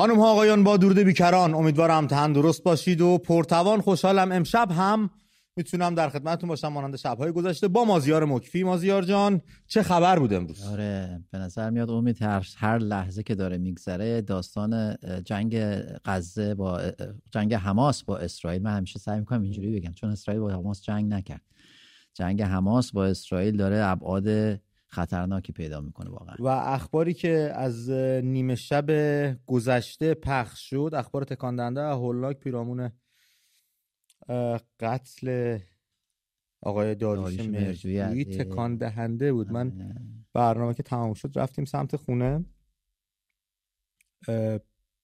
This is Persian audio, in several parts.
خانم ها آقایان با درود بیکران، امیدوارم تندرست باشید و پرتوان. خوشحالم امشب هم میتونم در خدمتتون باشم مانند شب‌های گذشته با مازیار مکفی. مازیار جان چه خبر بود امروز؟ آره به نظر میاد امید هر لحظه که داره میگذره داستان جنگ حماس با اسرائیل، من همیشه سعی میکنم اینجوری بگم چون اسرائیل با حماس جنگ نکرد، جنگ حماس با اسرائیل داره ابعاد خطرناکی پیدا میکنه واقعا. و اخباری که از نیمه شب گذشته پخش شد، اخبار تکان دهنده هولناک پیرامون قتل آقای داریوش مهرجویی تکان دهنده بود. من برنامه که تمام شد رفتیم سمت خونه،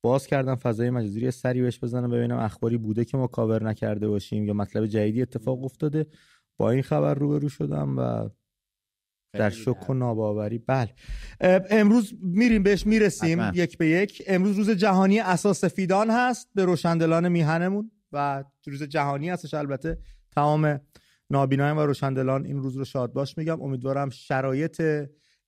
باز کردم فضای مجازی رو سری بهش بزنم ببینم اخباری بوده که ما کاور نکرده باشیم یا مطلب جدیدی اتفاق افتاده. با این خبر روبرو شدم و در شک و ناباوری. بله امروز میریم بهش میرسیم عطمان. یک به یک. امروز روز جهانی اساسفیدان هست به روشندلان میهنمون و روز جهانی هستش. البته تمام نابینایان و روشندلان این روز رو شاد باش میگم. امیدوارم شرایط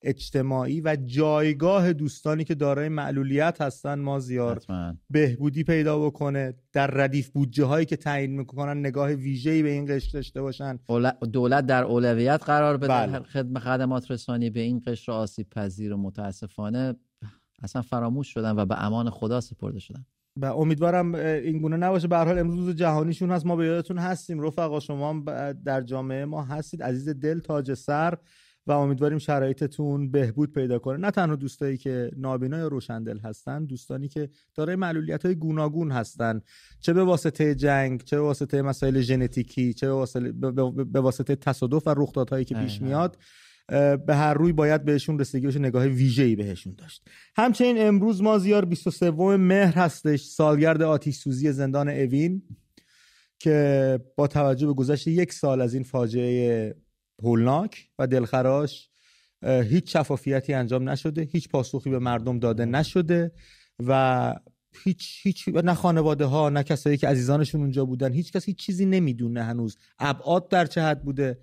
اجتماعی و جایگاه دوستانی که دارای معلولیت هستن مازیار بهبودی پیدا بکنه، در ردیف بودجه هایی که تعیین میکنن نگاه ویژه‌ای به این قشر داشته باشن، دولت در اولویت قرار بده، خدمات رسانی به این قشر آسیب پذیر و متاسفانه اصلا فراموش شدن و به امان خدا سپرده شدن. با امیدوارم این گونه نباشه. به هر حال امروز جهانیشون هست، ما به یادتون هستیم رفقا، شما هم در جامعه ما هستید، عزیز دل تاج سر، و امیدواریم شرایطتون بهبود پیدا کنه. نه تنها دوستایی که نابینا یا روشندل هستن، دوستانی که دارای معلولیت‌های گوناگون هستن، چه به واسطه جنگ، چه به واسطه مسائل ژنتیکی، چه به واسطه تصادف و رخدادهایی که پیش میاد، به هر روی باید بهشون رسیدگی بشه، نگاه ویژه‌ای بهشون داشت. همچنین امروز مازیار 23 مهر هستش، سالگرد آتش سوزی زندان اوین که با توجه به گذشت یک سال از این فاجعه هولناک و دلخراش هیچ شفافیتی انجام نشده، هیچ پاسخی به مردم داده نشده و هیچ نه خانواده ها نه کسایی که عزیزانشون اونجا بودن، هیچ کس هیچ چیزی نمیدونه هنوز ابعاد در چه حد بوده،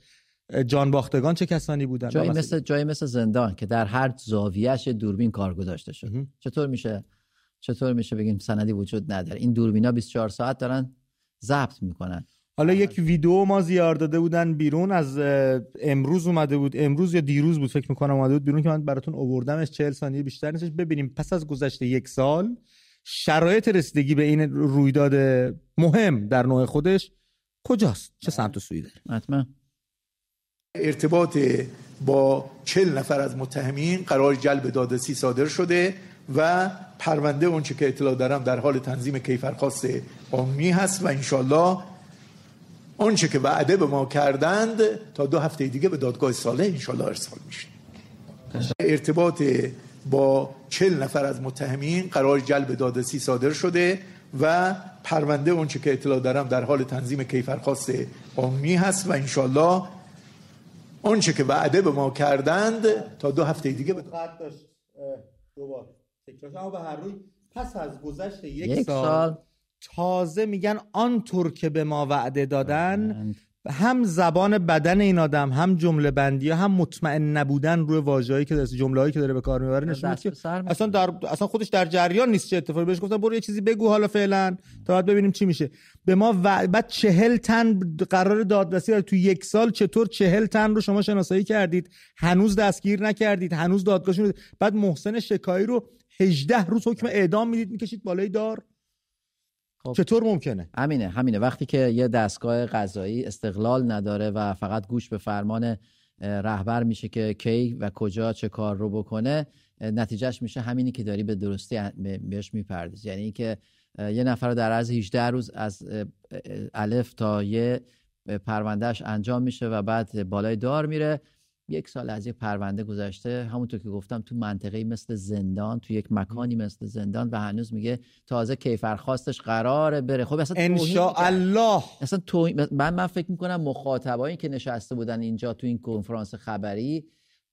جان باختگان چه کسانی بودن. جایی مثل زندان که در هر زاویهش دوربین کار گذاشته شد. چطور میشه بگیم سندی وجود نداره؟ این دوربینا 24 ساعت دارن ضبط میکنن. حالا یک ویدیو ما زیار داده بودن بیرون، از امروز اومده بود، امروز یا دیروز بود فکر میکنم اومده بود بیرون که من براتون آوردمش، 40 ثانیه بیشتر نیستش. ببینیم پس از گذشت یک سال شرایط رسیدگی به این رویداد مهم در نوع خودش کجاست، چه سمت و سویی داره. حتما ارتباط با 40 نفر از متهمین قرار جلب دادرسی صادر شده و پرونده اونچه که اطلاع دارم در حال تنظیم کیفرخواست قانونی هست و انشالله اونچه که وعده به ما کردند تا 2 هفته دیگه به دادگاه صالح انشالله ارسال میشه. ارتباط با 40 نفر از متهمین قرار جلب دادرسی صادر شده و پرونده اونچه که اطلاع دارم در حال تنظیم کیفرخواست قانونی هست و انشالله اونچه که وعده به ما کردند تا 2 هفته دیگه به دوباره تکرار. به هر روی پس از گذشت یک سال تازه میگن آنطور که به ما وعده دادن، هم زبان بدن این آدم، هم جمله بندی، هم مطمئن نبودن روی واژه‌ای که جمله‌ای که داره به کار میبره نشون که اصلا خودش در جریان نیست چه اتفاقی بهش گفتن برو یه چیزی بگو حالا فعلا تا بعد ببینیم چی میشه. به ما بعد 40 تن قرار دادرسی داره تو یک سال. چطور 40 تن رو شما شناسایی کردید هنوز دستگیر نکردید، هنوز دادگاهشون؟ بعد محسن شکاری رو 18 روز حکم اعدام میدید میکشید بالای دار. چطور ممکنه؟ همینه وقتی که یه دستگاه قضایی استقلال نداره و فقط گوش به فرمان رهبر میشه که کی و کجا چه کار رو بکنه، نتیجهش میشه همینی که داری به درستی بهش میپردازی. یعنی اینکه یه نفر رو در عرض 18 روز از الف تا یه پروندهش انجام میشه و بعد بالای دار میره. 1 سال از یه پرونده گذشته، همونطور که گفتم تو منطقه‌ای مثل زندان، تو یک مکانی مثل زندان، و هنوز میگه تازه کیفرخواستش قراره بره. خب اصلا ان شاء الله اصلا من فکر میکنم مخاطبایی که نشسته بودن اینجا تو این کنفرانس خبری،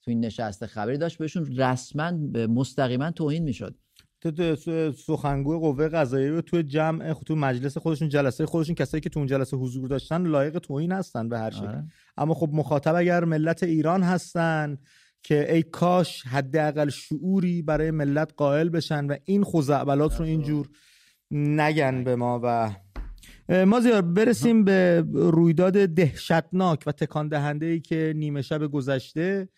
تو این نشست خبری، داشت بهشون رسما مستقیما توهین میشد. تو سخنگوی قوه قضاییه و تو جمع تو مجلس خودشون، جلسه خودشون، کسایی که تو اون جلسه حضور داشتن لایق توهین هستن به هر شکل. اما خب مخاطب اگر ملت ایران هستن که ای کاش حداقل شعوری برای ملت قائل بشن و این خزعبلات رو اینجور نگن به ما. و مازیار برسیم به رویداد دهشتناک و تکان دهنده‌ای که نیمه شب گذشته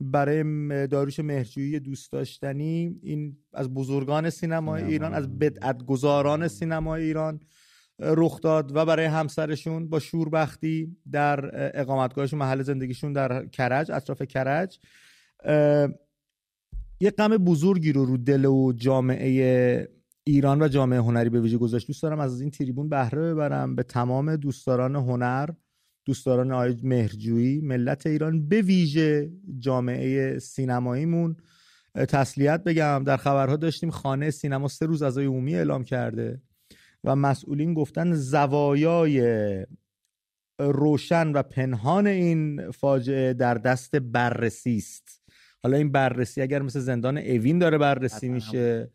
برای داریوش مهرجویی دوست داشتنی، این از بزرگان سینمای ایران، از بدعت‌گزاران سینمای ایران رخ داد و برای همسرشون با شوربختی در اقامتگاهشون، محل زندگیشون در کرج، اطراف کرج، یه غم بزرگی رو دل و جامعه ایران و جامعه هنری به ویژه گذاشت. دوست دارم از این تریبون بهره ببرم به تمام دوستداران هنر، دوستداران آقای مهرجویی، ملت ایران، به ویژه جامعه سینماییمون تسلیت بگم. در خبرها داشتیم خانه سینما 3 روز عزای عمومی اعلام کرده و مسئولین گفتن زوایای روشن و پنهان این فاجعه در دست بررسی است. حالا این بررسی اگر مثل زندان اوین داره بررسی میشه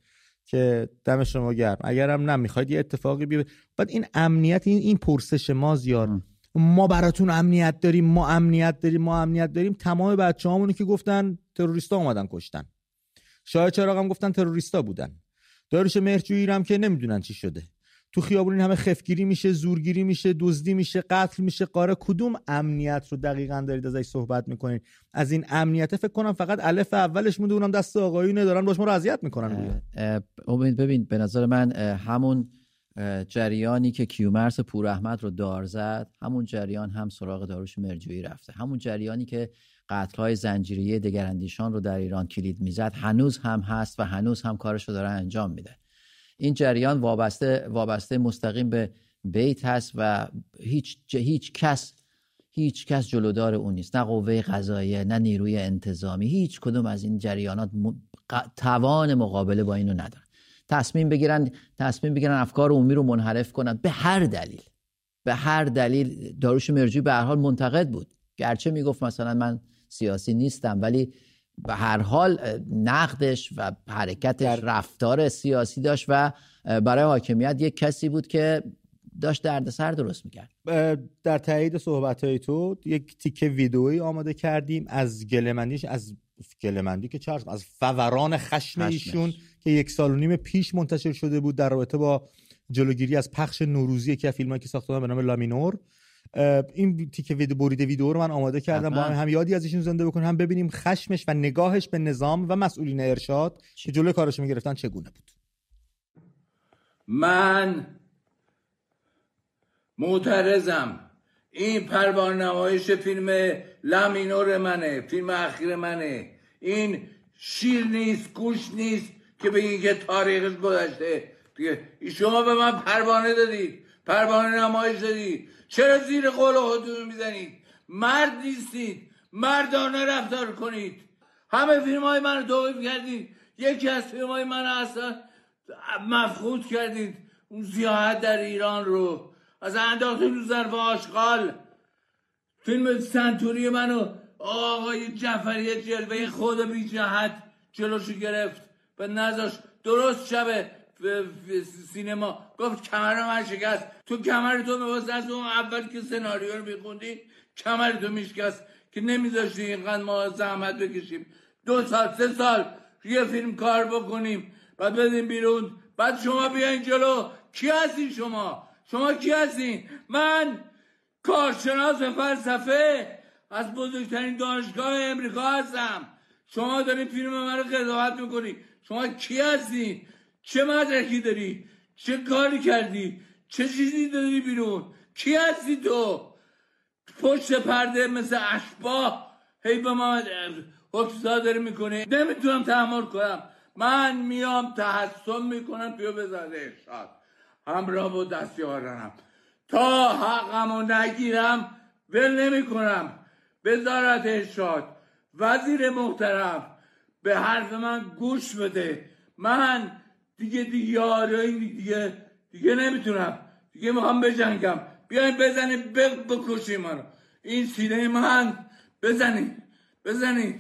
که دم شما گرم، اگرم نه میخواید یه اتفاقی بیفته. بعد این امنیت، این پرسش مازیار، ما براتون امنیت داریم، ما امنیت داریم، ما امنیت داریم، تمام بچه‌هامونو که گفتن تروریستا اومدن کشتن، شاهد چراغم گفتن تروریستا بودن، داریوش مهرجویی هم که نمیدونن چی شده، تو خیابون این همه خفگیری میشه، زورگیری میشه، دزدی میشه، قتل میشه، قاره کدوم امنیت رو دقیقاً دارید ازش صحبت میکنید؟ از این امنیت فکر کنم فقط الف اولش مونده، اونم دست آقایونه، دارن باش ما رو اذیت میکنن. ببین به نظر من همون جریانی که کیومرس پور احمد رو دار زد، همون جریان هم سراغ داریوش مهرجویی رفته، همون جریانی که قتل‌های زنجیریه دگراندیشان رو در ایران کلید میزد هنوز هم هست و هنوز هم کارش رو داره انجام میده. این جریان وابسته مستقیم به بیت هست و هیچ کس جلودار اون نیست، نه قوه قضاییه، نه نیروی انتظامی، هیچ کدوم از این جریانات توان مقابله با اینو ندارن. تصمیم بگیرن افکار عمومی رو منحرف کنن به هر دلیل. داریوش مهرجویی به هر حال منتقد بود، گرچه میگفت مثلا من سیاسی نیستم، ولی به هر حال نقدش و حرکتش رفتار سیاسی داشت و برای حاکمیت یک کسی بود که داشت دردسر درست میکرد. در تایید صحبت‌های تو یک تیکه ویدئویی آماده کردیم از گله‌مندیش، از گله‌مندی که چرت، از فوران خشم ایشون که 1.5 سال پیش منتشر شده بود در رابطه با جلوگیری از پخش نوروزی که فیلمایی که ساخته بودن به نام لامینور. این تیکه ویدئو بریده ویدئو رو من آماده کردم با هم یادی از ایشون زنده بکنم، هم ببینیم خشمش و نگاهش به نظام و مسئولین ارشاد که جلوی کارش میگرفتن چگونه بود. من معترضم، این پروانه‌نمایش فیلم لامینور منه، فیلم اخیر منه، این شیر نیست، گوش نیست که بگین که تاریخش گذشته. شما به من پروانه دادید، پروانه نمایش دادید، چرا زیر قول و حدود میزنید؟ مرد نیستید، مردانه رفتار کنید. همه فیلم های من رو توقیف کردید، یکی از فیلم های من رو اصلا مفقود کردید، اون زیاحت در ایران رو از انداختید رو ظرف آشغال. فیلم سنتوری منو آقای جعفری جلوه خدا بی جهت جلوشو گرفت و نذاشت درست شبه سینما، گفت کمر من شکست، تو کمر تو میباست از اون اول که سناریو رو میخوندی کمر تو میشکست که نمیذاشتی اینقدر ما زحمت بکشیم 2 سال 3 سال یه فیلم کار بکنیم بعد بدیم بیرون، بعد شما بیاین جلو. کی هستین شما کی هستین؟ من کارشناس فلسفه از بزرگترین دانشگاه امریکا هستم، شما دارین فیلم من رو قضاوت میکنی. شما کی هستین؟ چه مدرکی داری؟ چه کاری کردی؟ چه چیزی داری بیرون؟ کی هستی تو؟ پشت پرده مثل اشباح هی به من حکمسا داری میکنه. نمیتونم تحمل کنم، من میام تحصن میکنم توی وزارت ارشاد همراه با دستیارانم، تا حقمو نگیرم ول نمیکنم. وزارت ارشاد، وزیر محترم به حرف من گوش بده، من دیگه نمیتونم، دیگه میخوام بجنگم، بیاین بزنید بکشید منو، این سینه من بزنید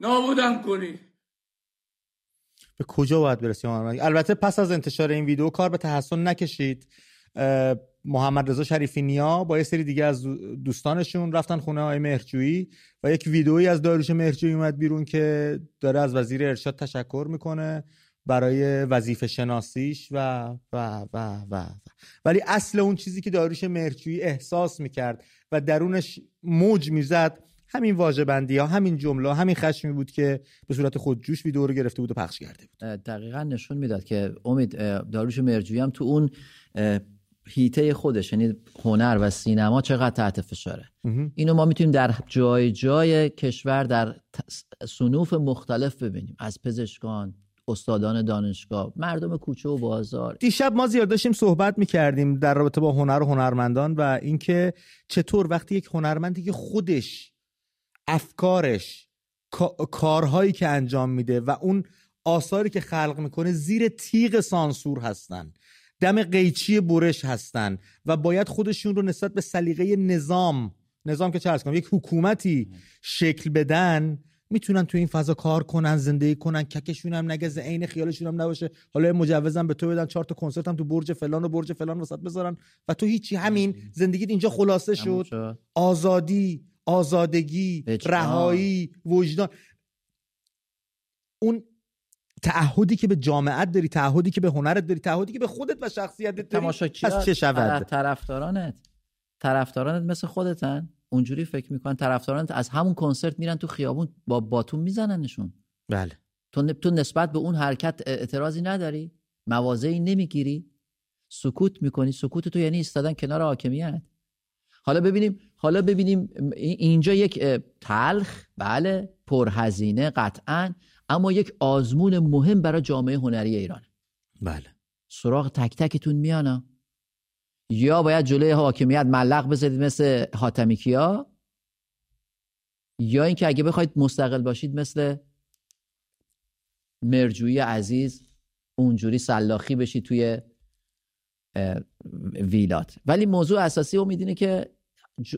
نابودم کنید. به کجا باید برسیم؟ البته پس از انتشار این ویدیو کار به تحسن نکشید، محمد رضا شریفی نیا با یه سری دیگه از دوستانشون رفتن خونه آقای مهرجویی و یک ویدئویی از داریوش مهرجویی اومد بیرون که داره از وزیر ارشاد تشکر میکنه برای وظیفه شناسیش و ولی اصل اون چیزی که داریوش مهرجویی احساس میکرد و درونش موج میزد همین واژه بندی ها، همین جمله، همین خشمی بود که به صورت خودجوش ویدیو رو گرفته بود و پخش کرده بود. دقیقاً نشون میداد که امید داریوش مهرجویی هم تو اون هیته خودش، یعنی هنر و سینما، چقدر تحت فشاره. اینو ما میتونیم در جای جای کشور در صنوف مختلف ببینیم، از پزشکان، استادان دانشگاه، مردم کوچه و بازار. دیشب ما زیاد داشتیم صحبت میکردیم در رابطه با هنر و هنرمندان و اینکه چطور وقتی یک هنرمندی که خودش افکارش، کارهایی که انجام میده و اون آثاری که خلق میکنه زیر تیغ سانسور هستن، دم قیچی برش هستن و باید خودشون رو نسبت به سلیقه نظام که چه عرض کنم یک حکومتی شکل بدن، میتونن تو این فضا کار کنن، زندگی کنن، ککشون هم نگزه، عین خیالشون هم نباشه حالا مجوزم به تو بدن، 4 تا کنسرت هم تو برج فلان و برج فلان وسط بذارن و تو هیچی، همین زندگیت اینجا خلاصه شد. آزادی، آزادگی، رهایی، وجدان، اون تعهدی که به جامعت داری، تعهدی که به هنرت داری، تعهدی که به خودت و شخصیتت داری، پس چه شود؟ طرفدارانت مثل خودتن، اونجوری فکر میکنن. طرفدارانت از همون کنسرت میرن تو خیابون با باتون میزننشون. بله. تو نسبت به اون حرکت اعتراضی نداری، موازی نمیگیری، سکوت میکنی. سکوت تو یعنی ایستادن کنار حاکمیت. حالا ببینیم اینجا یک تلخ، بله، پرهزینه قطعاً، اما یک آزمون مهم برای جامعه هنری ایران. بله. سراغ تک تکتون میانم، یا باید جلوی حاکمیت ملق بزنید مثل حاتمی کیا، یا اینکه اگه بخواید مستقل باشید مثل مهرجویی عزیز اونجوری سلاخی بشید توی ویلات. ولی موضوع اساسی امید اینه که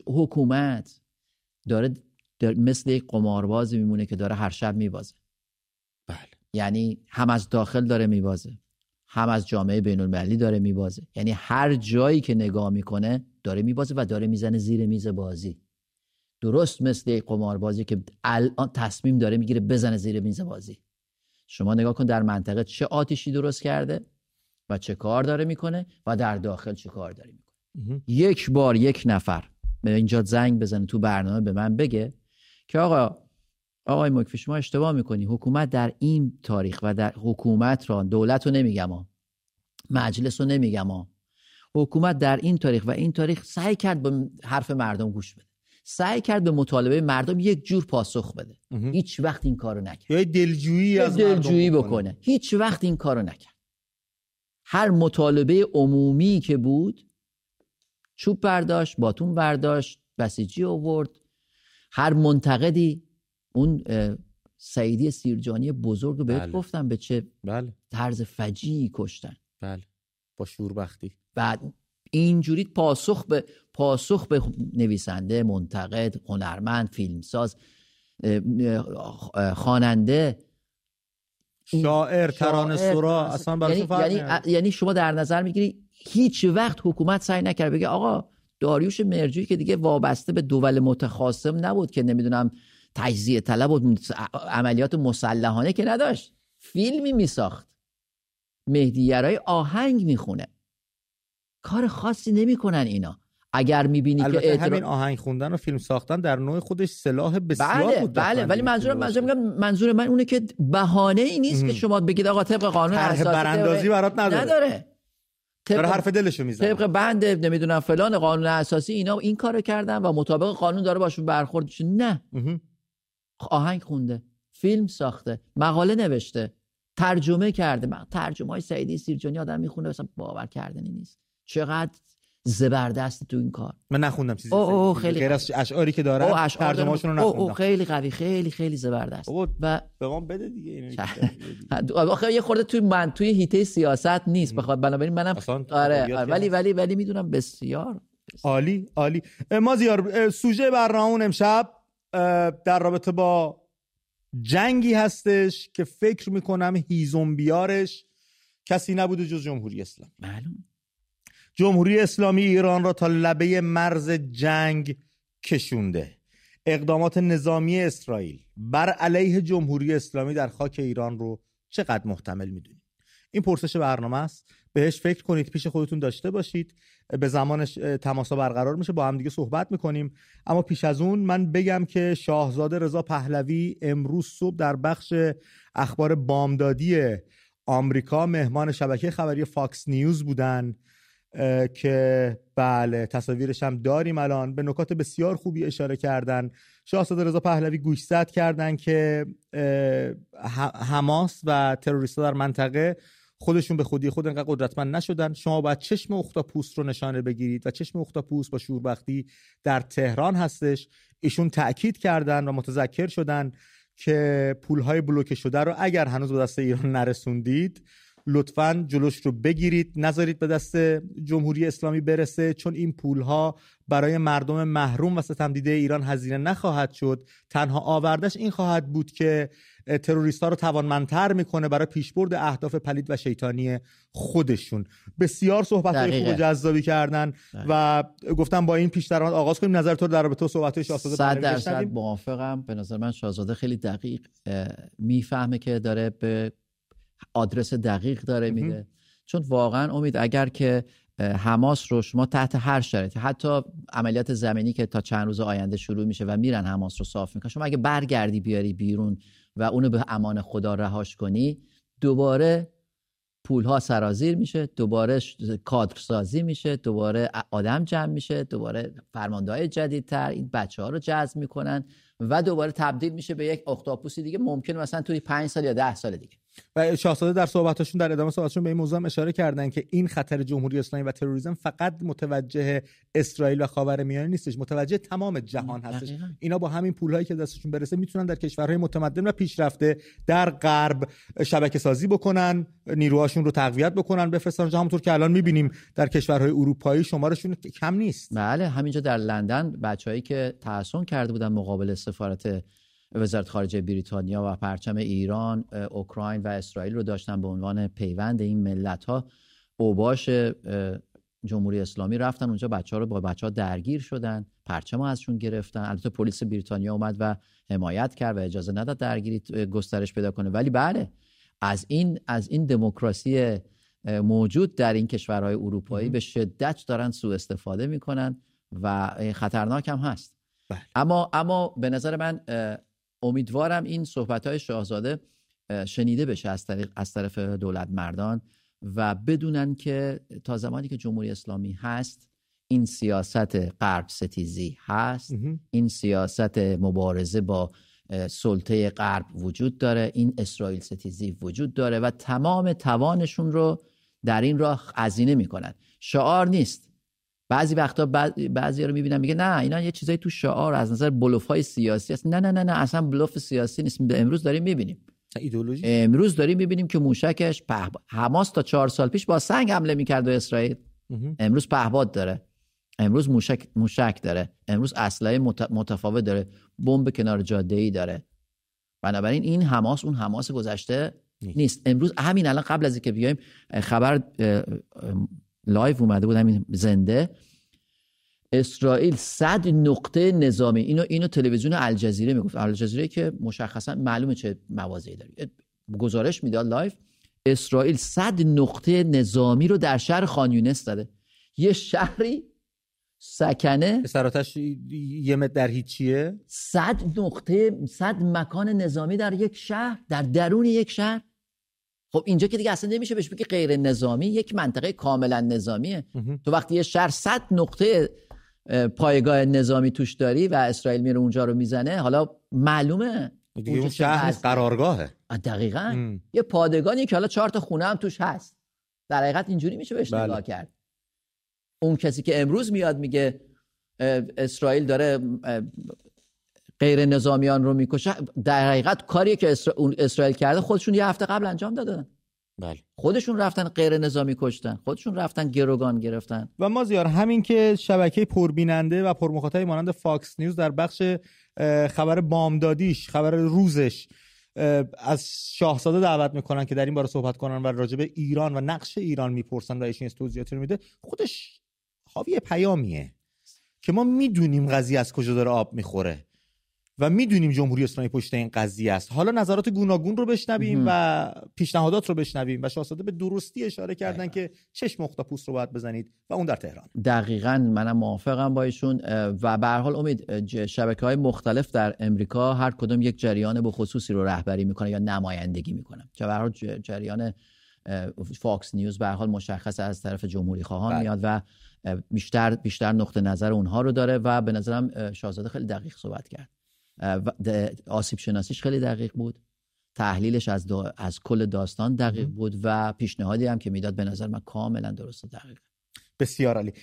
حکومت داره مثل یک قمارباز میمونه که داره هر شب میبازه. بله. یعنی هم از داخل داره میبازه، هم از جامعه بین المللی داره میبازه. یعنی هر جایی که نگاه میکنه داره میبازه و داره میزنه زیر میز بازی. درست مثل یک قماربازی که الان تصمیم داره میگیره بزنه زیر میز بازی. شما نگاه کن در منطقه چه آتشی درست کرده و چه کار داره میکنه و در داخل چه کار داره میکنه. یک بار یک نفر به اینجا زنگ بزنه تو برنامه به من بگه که آقای مکفی شما اشتباه میکنی، حکومت در این تاریخ و در حکومت را، دولت رو نمیگم، مجلس رو نمیگم، حکومت در این تاریخ و این تاریخ سعی کرد به حرف مردم گوش بده، سعی کرد به مطالبه مردم یک جور پاسخ بده، هیچ وقت این کارو نکرد. یا دلجویی بکنه، هیچ وقت این کارو نکرد. هر مطالبه عمومی که بود چوب برداشت، باتون برداشت، بسیجی آورد. هر منتقدی، اون سعیدی سیرجانی بزرگ رو بهت گفتم به چه طرز فجیعی کشتن. بله. با شوربختی. بعد اینجوری پاسخ به نویسنده، منتقد، هنرمند، فیلمساز، خواننده، شاعر، ترانه سرا، اصلا برای فرق نداره. یعنی شما در نظر میگیری هیچ وقت حکومت سعی نکرد بگه آقا داریوش مهرجویی که دیگه وابسته به دول متخاصم نبود که نمیدونم تجزیه طلب و عملیات مسلحانه که نداشت، فیلمی میساخت، مهدی یراحی آهنگ میخونه، کار خاصی نمیکنن اینا. اگر میبینی که همین آهنگ خوندن و فیلم ساختن در نوع خودش سلاح بسیار بود. بله. ولی منظور من اونه که بهانه ای نیست که شما بگید آقا طبق قانون اساسی براندازی برات نداره. طبق حرف دلشو میزنه، طبق بند نمیدونم فلان قانون اساسی اینا این کارو کردن و مطابق قانون داره باشون برخورد میشه. نه، آهنگ خونده، فیلم ساخته، مقاله نوشته، ترجمه کرده. ترجمه های سعیدی سیرجانی آدم میخونه مثلا باور کردنی نیست، چقدر زبردستی تو این کار. من نخوندم چیزی غیر از اشعاری که داره، ترجمه‌اشون رو نخوندم. خیلی قوی، خیلی خیلی زبردست. و به من بده دیگه اینو. آخه یه خورده توی هیته سیاست نیست بخواد، بنابراین منم آره، ولی میدونم بسیار عالی. عالی. مازیار، سوژه برنامه‌مون امشب در رابطه با جنگی هستش که فکر میکنم هیزم بیارش کسی نبوده جز جمهوری اسلامی. معلوم. جمهوری اسلامی ایران را تا لبه مرز جنگ کشونده. اقدامات نظامی اسرائیل بر علیه جمهوری اسلامی در خاک ایران رو چقدر محتمل میدونید؟ این پرسش برنامه است، بهش فکر کنید، پیش خودتون داشته باشید. به زمانش تماسا برقرار میشه، با هم دیگه صحبت میکنیم. اما پیش از اون من بگم که شاهزاده رضا پهلوی امروز صبح در بخش اخبار بامدادی آمریکا مهمان شبکه خبری فاکس نیوز بودن که بله تصاویرش هم داریم الان، به نکات بسیار خوبی اشاره کردن. شاهزاده رضا پهلوی گوشزد کردن که حماس و تروریست‌ها در منطقه خودشون به خودی خود انقدر قدرتمند نشدن، شما باید چشم اختاپوس رو نشانه بگیرید و چشم اختاپوس با شوربختی در تهران هستش. ایشون تأکید کردن و متذکر شدن که پولهای بلوکه شده رو اگر هنوز به دست ایران نرسوندید لطفاً جلوش رو بگیرید، نذارید به دست جمهوری اسلامی برسه، چون این پولها برای مردم محروم و ستمدیده ایران هزینه نخواهد شد. تنها آوردش این خواهد بود که تروریست‌ها رو توانمندتر میکنه برای پیشبرد اهداف پلید و شیطانی خودشون. بسیار صحبت‌های خوب و جذابی کردن و گفتم با این پیش درآمد آغاز کنیم. نظر تو در رابطه صحبت‌های شاهزاده پهلوی؟ 100% موافقم. به نظر من شاهزاده خیلی دقیق میفهمه که داره به آدرس دقیق داره میده، چون واقعا امید اگر که حماس رو شما تحت هر شرایطی، حتی عملیات زمینی که تا چند روز آینده شروع میشه و میرن حماس رو صاف میکنن، شما اگه برگردی بیاری بیرون و اونو به امان خدا رهاش کنی، دوباره پولها سرازیر میشه، دوباره کادر سازی میشه، دوباره آدم جمع میشه، دوباره فرماندهای جدیدتر این بچه‌ها رو جذب میکنن و دوباره تبدیل میشه به یک اختاپوسی دیگه، ممکن مثلا توی 5 سال یا 10 سال دیگه. و شاهزاده در صحبتاشون، در ادامه صحبتشون به این موضوع هم اشاره کردن که این خطر جمهوری اسلامی و تروریسم فقط متوجه اسرائیل و خاورمیانه نیستش، متوجه تمام جهان هستش. اینا با همین پولهایی که دستشون برسه میتونن در کشورهای متمدن و پیشرفته در غرب شبکه سازی بکنن، نیروهاشون رو تقویت بکنن، بفرستن جا، همونطور که الان میبینیم در کشورهای اروپایی شمارشون کم نیست. بله، همینجا در لندن بچه‌هایی که تعصن کرده بودن مقابل سفارت وزارت خارجه بریتانیا و پرچم ایران، اوکراین و اسرائیل رو داشتن به عنوان پیوند این ملت‌ها، اوباش جمهوری اسلامی رفتن اونجا، بچه‌ها رو با بچه‌ها درگیر شدن، پرچم ها ازشون گرفتن. البته پلیس بریتانیا اومد و حمایت کرد و اجازه نداد درگیری گسترش پیدا کنه. ولی بله، از این دموکراسی موجود در این کشورهای اروپایی به شدت دارن سوء استفاده میکنن و خطرناک هم هست. بله. اما به نظر من امیدوارم این صحبت‌های شاهزاده شنیده بشه از طرف دولت مردان و بدونن که تا زمانی که جمهوری اسلامی هست این سیاست غرب ستیزی هست، این سیاست مبارزه با سلطه غرب وجود داره، این اسرائیل ستیزی وجود داره و تمام توانشون رو در این راه هزینه میکنن. شعار نیست. بعضی وقتا بعضی‌ها رو می‌بینم میگه نه اینا یه چیزایی تو شعار از نظر بلوف‌های سیاسی است. نه اصلا بلوف سیاسی نیست. امروز داریم می‌بینیم ایدئولوژی، امروز داریم می‌بینیم که موشکش حماس تا 4 سال پیش با سنگ حمله می‌کرد و اسرائیل امروز پهپاد داره، امروز موشک داره، امروز اسلحه متفاوت داره، بمب کنار جاده‌ای داره. بنابراین این حماس اون حماس گذشته نیست. امروز همین الان قبل از اینکه بیایم خبر لایو اومده بود، همین زنده، اسرائیل 100 نقطه نظامی، اینو تلویزیون الجزیره میگفت، الجزیره که مشخصا معلومه چه موازی داره، گزارش میداد لایو، اسرائیل 100 نقطه نظامی رو در شهر خان یونس داده. یه شهری سکنه سراتش یه متر در هیچیه، 100 مکان نظامی در یک شهر، در درون یک شهر. خب اینجا که دیگه اصلا نمیشه بهش بگی غیر نظامی، یک منطقه کاملا نظامیه. تو وقتی یه شهر 100 نقطه پایگاه نظامی توش داری و اسرائیل میره اونجا رو میزنه، حالا معلومه دیگه اون شهر قرارگاهه. دقیقاً یه پادگانی که حالا 4 تا خونه هم توش هست. در حقیقت اینجوری میشه بهش نگاه کرد. اون کسی که امروز میاد میگه اسرائیل داره غیر نظامیان رو میکشه، در حقیقت کاری که اسرائیل کرده خودشون یه هفته قبل انجام دادن. بله. خودشون رفتن غیر نظامی کشتن، خودشون رفتن گروگان گرفتن. و مازیار، همین که شبکه پربیننده و پرمخاطبی مانند فاکس نیوز در بخش خبر بامدادیش، خبر روزش از شاهزاده دعوت میکنن که در این باره صحبت کنن و راجع به ایران و نقش ایران میپرسن و ایشون توضیحاتی رو میده، خودش حاوی پیامیه که ما میدونیم قضیه از کجا داره آب میخوره و میدونیم جمهوری اسلامی پشت این قضیه است. حالا نظرات گوناگون رو بشنویم و پیشنهادات رو بشنویم و شاهزاده به درستی اشاره کردن که چشم اختاپوس رو باید بزنید و اون در تهران. دقیقاً منم موافقم با ایشون و به هر حال امید شبکه‌های مختلف در امریکا هر کدوم یک جریان به خصوصی رو رهبری میکنه یا نمایندگی میکنه. به هر حال جریان فاکس نیوز به هر حال مشخص از طرف جمهوری خواهان میاد و بیشتر نقطه نظر اونها رو داره و به نظرم شاهزاده خیلی دقیق صحبت کرد. آسیب شناسیش خیلی دقیق بود، تحلیلش از کل داستان دقیق بود و پیشنهادی هم که میداد به نظر من کاملا درست و دقیق. بسیار عالی.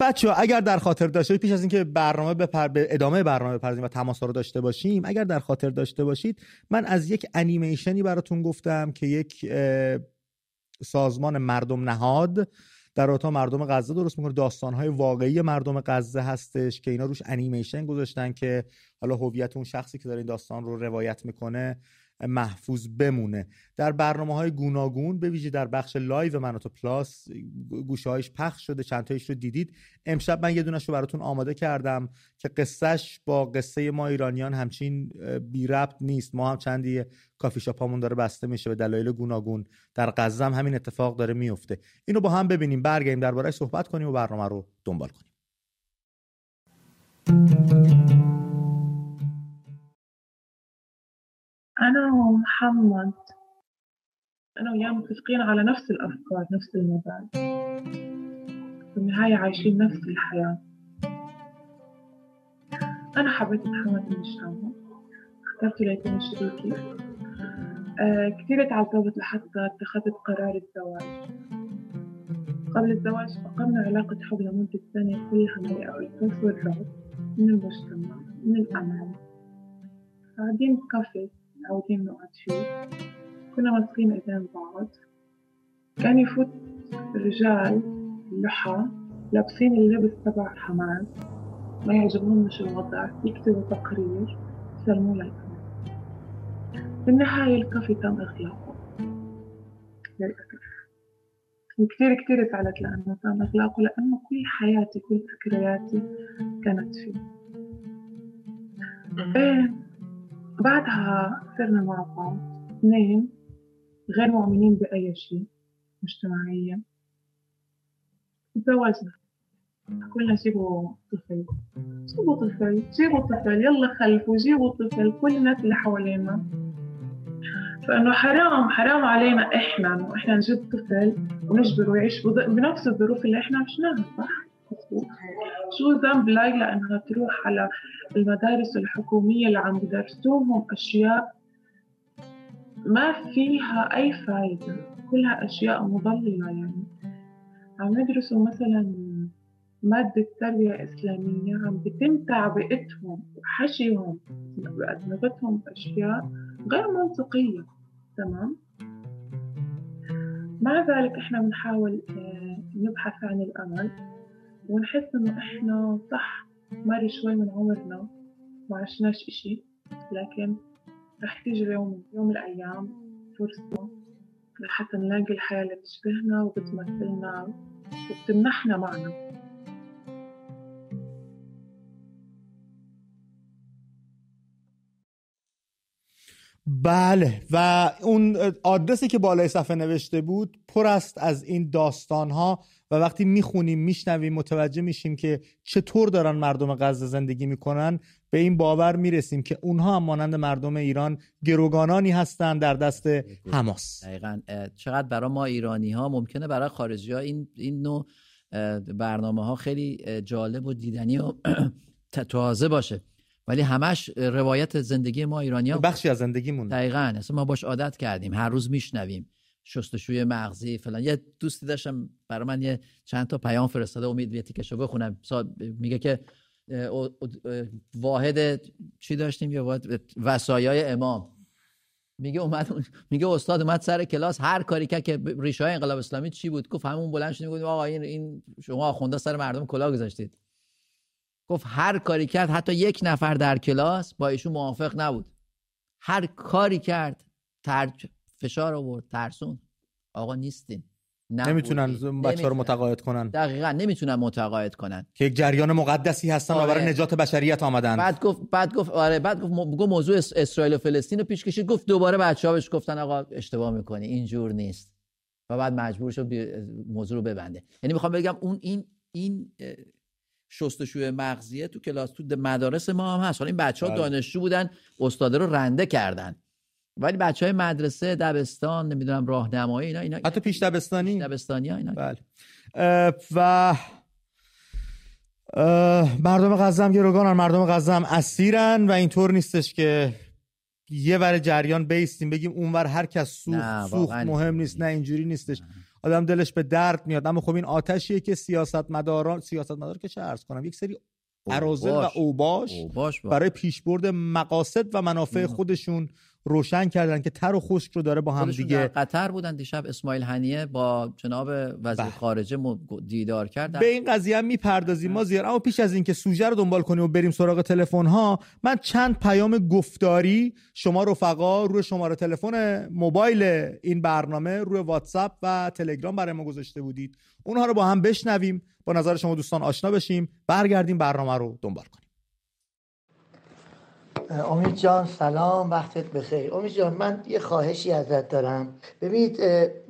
بچه‌ها اگر در خاطر داشته باشید پیش از اینکه برنامه به ادامه برنامه بپردازیم و تماس‌ها رو داشته باشیم، اگر در خاطر داشته باشید من از یک انیمیشنی براتون گفتم که یک سازمان مردم نهاد در رابطه مردم غزه درست میکنه، داستان‌های واقعی مردم غزه هستش که اینا روش انیمیشن گذاشتن که حالا هویت اون شخصی که داره این داستان رو روایت میکنه محفوظ بمونه. در برنامه‌های گوناگون به ویژه در بخش لایو من و تو پلاس گوشه‌هاش پخش شده، چند تایش رو دیدید. امشب من یه دونه‌شو براتون آماده کردم که قصهش با قصه ما ایرانیان همچین بی ربط نیست. ما هم چندی کافی شاپامون داره بسته میشه به دلایل گوناگون، در غزه هم همین اتفاق داره میفته. اینو با هم ببینیم، برگردیم درباره‌اش صحبت کنیم و برنامه رو دنبال کنیم. أنا ومحمد أنا وياه متفقين على نفس الأفكار، نفس المبادئ، في النهاية عايشين نفس الحياة. أنا حبيت محمد من الشام، اخترته ليكون شريكي. كثير تعذبت لحتى اتخذت قرار الزواج. قبل الزواج أقمنا علاقة حب لمدة سنة كلها مليئة بالخوف والرعب من المجتمع، من الأمان. قاعدين بكافيه متعودين نقعد فيه، كنا ماسكين ايدين بعض، كان يفوت رجال اللحى لابسين اللبس تبع حماس، ما يعجبهم مش الوضع، يكتبوا تقرير يسلموه للأمن. بالنهاية الكافيه تم إغلاقه للأسف، وكتير زعلت لأنه تم إغلاقه، لأنه كل حياتي كل فكرياتي كانت فيه. بعدها صرنا مع بعض اثنين غير مؤمنين بأي شيء مجتمعيا، تزوجنا، كلنا جيبوا طفل يلا خلفوا، جيبوا طفل، كل الناس اللي حوالينا، فإنه حرام علينا إحنا إنه إحنا نجيب طفل ونجبره يعيش بنفس الظروف اللي إحنا عشناها، صح؟ شو ذنب ليلى انها تروح على المدارس الحكوميه اللي عم بدرسوهم اشياء ما فيها اي فائده، كلها اشياء مضلله. يعني عم يدرسوا مثلا ماده تربيه اسلاميه عم بتم تعبئتهم وحشيهم بأدمغتهم باشياء غير منطقيه، تمام؟ مع ذلك احنا بنحاول نبحث عن الامل ونحس إنه إحنا صح مر شوي من عمرنا ما عشناش إشي، لكن رح تيجي يوم الأيام فرصة لحتى نلاقي الحياة اللي بتشبهنا وبتمثلنا وبتمنحنا معنا. بله، و اون آدرسی که بالای صفحه نوشته بود پر است از این داستان‌ها و وقتی میخونیم میشنویم متوجه میشیم که چطور دارن مردم غزه زندگی میکنن، به این باور میرسیم که اونها هم مانند مردم ایران گروگانانی هستن در دست حماس. دقیقاً چقدر برای ما ایرانی‌ها ممکنه برای خارجی‌ها این نوع برنامه‌ها خیلی جالب و دیدنی و تازه باشه، ولی همش روایت زندگی ما ایرانی‌ها، بخشی از زندگیمون. دقیقاً اصلا ما باش عادت کردیم، هر روز میشنویم شستشوی مغزی فلان. یه دوستی داشتم برای من یه چند تا پیام فرستاده، امید یه تیکشو بخونم. میگه که واحد چی داشتیم یا وصایای امام، میگه استاد اومد سر کلاس هر کاری که ریشه های انقلاب اسلامی چی بود، گفت همون بلند شدیم گفتیم آقا این شما آخونده سر مردم کلاه گذاشتید. گفت هر کاری کرد، حتی یک نفر در کلاس با ایشون موافق نبود، هر کاری کرد فشار آورد، ترسون، آقا نیستین، نمیتونن بچه‌ها رو متقاعد کنن. دقیقاً نمیتونن متقاعد کنن که یک جریان مقدسی هستن و برای نجات بشریت آمدن. بعد گفت موضوع اسرائیل و فلسطین رو پیش کشید، گفت دوباره بچه‌ها بهش گفتن آقا اشتباه می‌کنی، اینجور نیست، و بعد مجبور شد موضوع رو ببنده. یعنی میخوام بگم اون این شستشوی مغزیه تو کلاس، تو مدارس ما هم هست. حالا این بچه‌ها دانشجو بودن، استادا رو رنده کردن، ولی بچهای مدرسه، دبستان، نمیدونم راهنمایی، اینا حتی پیش دبستانی، دبستانیا اینا. بله. و مردم غزه هم گروگانن، مردم غزه هم اسیرن، و اینطور نیستش که یه ور جریان بیستیم بگیم اونور هر کس سوخت مهم نیست. نه، اینجوری نیستش. آدم دلش به درد میاد، اما خب این آتشیه که سیاستمداران که چه عرض کنم، یک سری اراذل و اوباش برای پیشبرد مقاصد و منافع خودشون روشن کردن که تر و خشک رو داره با هم دیگه. در قطر بودن دیشب، اسماعیل هنیه با جناب وزیر خارجه دیدار کردن. به این قضیه هم میپردازیم مازیار، اما پیش از این که سوژه رو دنبال کنیم و بریم سراغ تلفن ها، من چند پیام گفتاری شما رفقا روی شماره تلفن موبایل این برنامه، روی واتساپ و تلگرام برای ما گذاشته بودید، اونها رو با هم بشنویم، با نظر شما دوستان آشنا بشیم، برگردیم برنامه رو دنبال کنیم. امید جان سلام، وقتت بخیر. امید جان من یه خواهشی ازت دارم. ببینید یه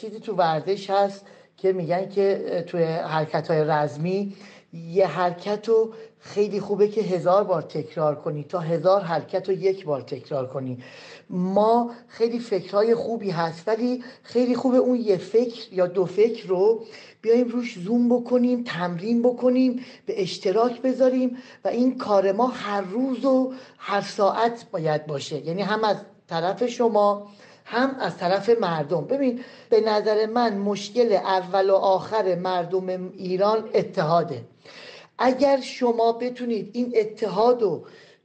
چیزی تو ورزش هست که میگن که توی حرکت‌های رزمی یه حرکت رو خیلی خوبه که 1000 بار تکرار کنی تا 1000 حرکت رو یک بار تکرار کنی. ما خیلی فکرهای خوبی هست، ولی خیلی خوبه اون یه فکر یا دو فکر رو بیایم روش زوم بکنیم، تمرین بکنیم، به اشتراک بذاریم، و این کار ما هر روز و هر ساعت باید باشه، یعنی هم از طرف شما هم از طرف مردم. ببین به نظر من مشکل اول و آخر مردم ایران اتحاده. اگر شما بتونید این اتحادو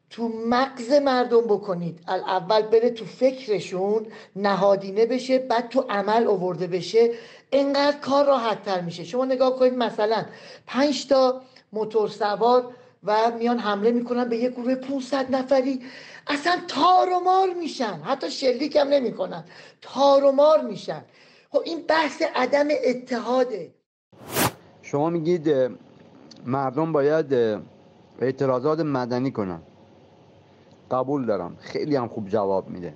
تو مغز مردم بکنید، اول بره تو فکرشون نهادینه بشه، بعد تو عمل آورده بشه، اینقدر کار راحت تر میشه. شما نگاه کنید، مثلا 5 تا موتور سوار و میان حمله میکنن به یک گروه 500 نفری، اصلا تار و مار میشن، حتی شلیک هم نمیکنن، تار و مار میشن. خب این بحث عدم اتحاده. شما میگید مردم باید اعتراضات مدنی کنن، قبول دارم، خیلی هم خوب جواب میده،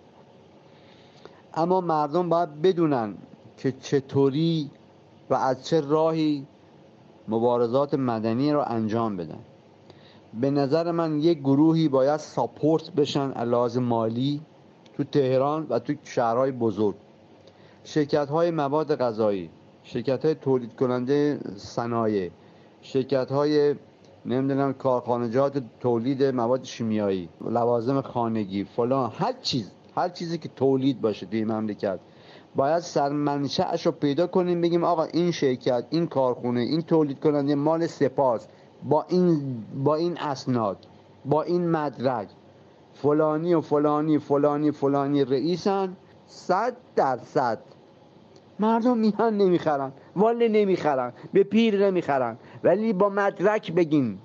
اما مردم باید بدونن که چطوری و از چه راهی مبارزات مدنی رو انجام بدن. به نظر من یک گروهی باید ساپورت بشن از لحاظ مالی تو تهران و تو شهرهای بزرگ، شرکت‌های مواد غذایی، شرکت‌های تولید کننده صنایع، شرکت‌های نمیدونم کارخانجات تولید مواد شیمیایی، لوازم خانگی، فلان، هر چیزی که تولید باشه توی مملکت، باید سرمنشأش رو پیدا کنیم، بگیم آقا این شرکت، این کارخونه، این تولید کننده مال سپاس، با این اسناد، با این مدرک، فلانی و فلانی فلانی فلانی رئیسن. 100% مردم میان نمیخرن، واله نمیخرن، به پیر نمیخرن، ولی با مدرک بگین،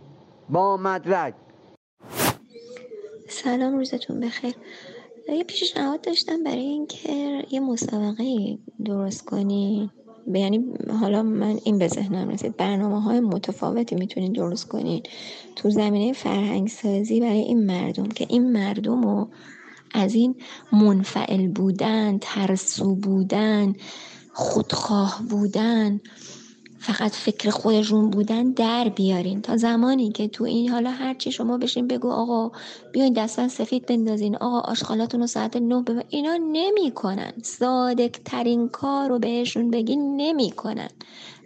با مدرک. سلام، روزتون بخیر. یه پیشنهاد داشتم برای اینکه یه مسابقه درست کنی، یعنی حالا من این به ذهنم رسید، برنامه‌های متفاوتی میتونید درست کنین تو زمینه فرهنگ سازی برای این مردم، که این مردم رو از این منفعل بودن، ترسو بودن، خودخواه بودن، فقط فکر خودشون بودن در بیارین، تا زمانی که تو این حالا هرچی شما بشین بگو آقا بیاین دستان سفید بندازین، آقا آشغالاتون رو ساعت 9 اینا نمی کنن. صادق ترین کار رو بهشون بگین نمی کنن.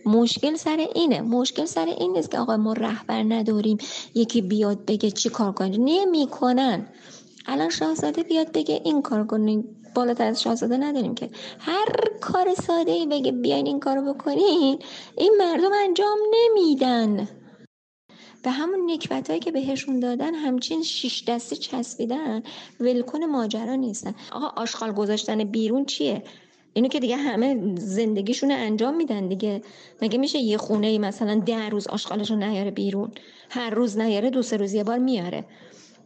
مشکل سر اینه، مشکل سر این نیست که آقا ما رهبر نداریم، یکی بیاد بگه چی کار کنید، نمی کنن. الان شاهزاده بیاد بگه این کار کنید، بالاتر از شاهزاده نداریم که، هر کار ساده‌ای بگه بیاین این کارو بکنین، این مردم انجام نمیدن. به همون نکبتایی که بهشون دادن همچین 6 دستی چسبیدن، ولکن ماجرا نیستن. آقا آشغال گذاشتن بیرون چیه؟ اینو که دیگه همه زندگیشون انجام میدن دیگه. مگه میشه یه خونه‌ای مثلا 10 روز آشغالشو نیاره بیرون، هر روز نیاره، 2-3 روز یه بار میاره؟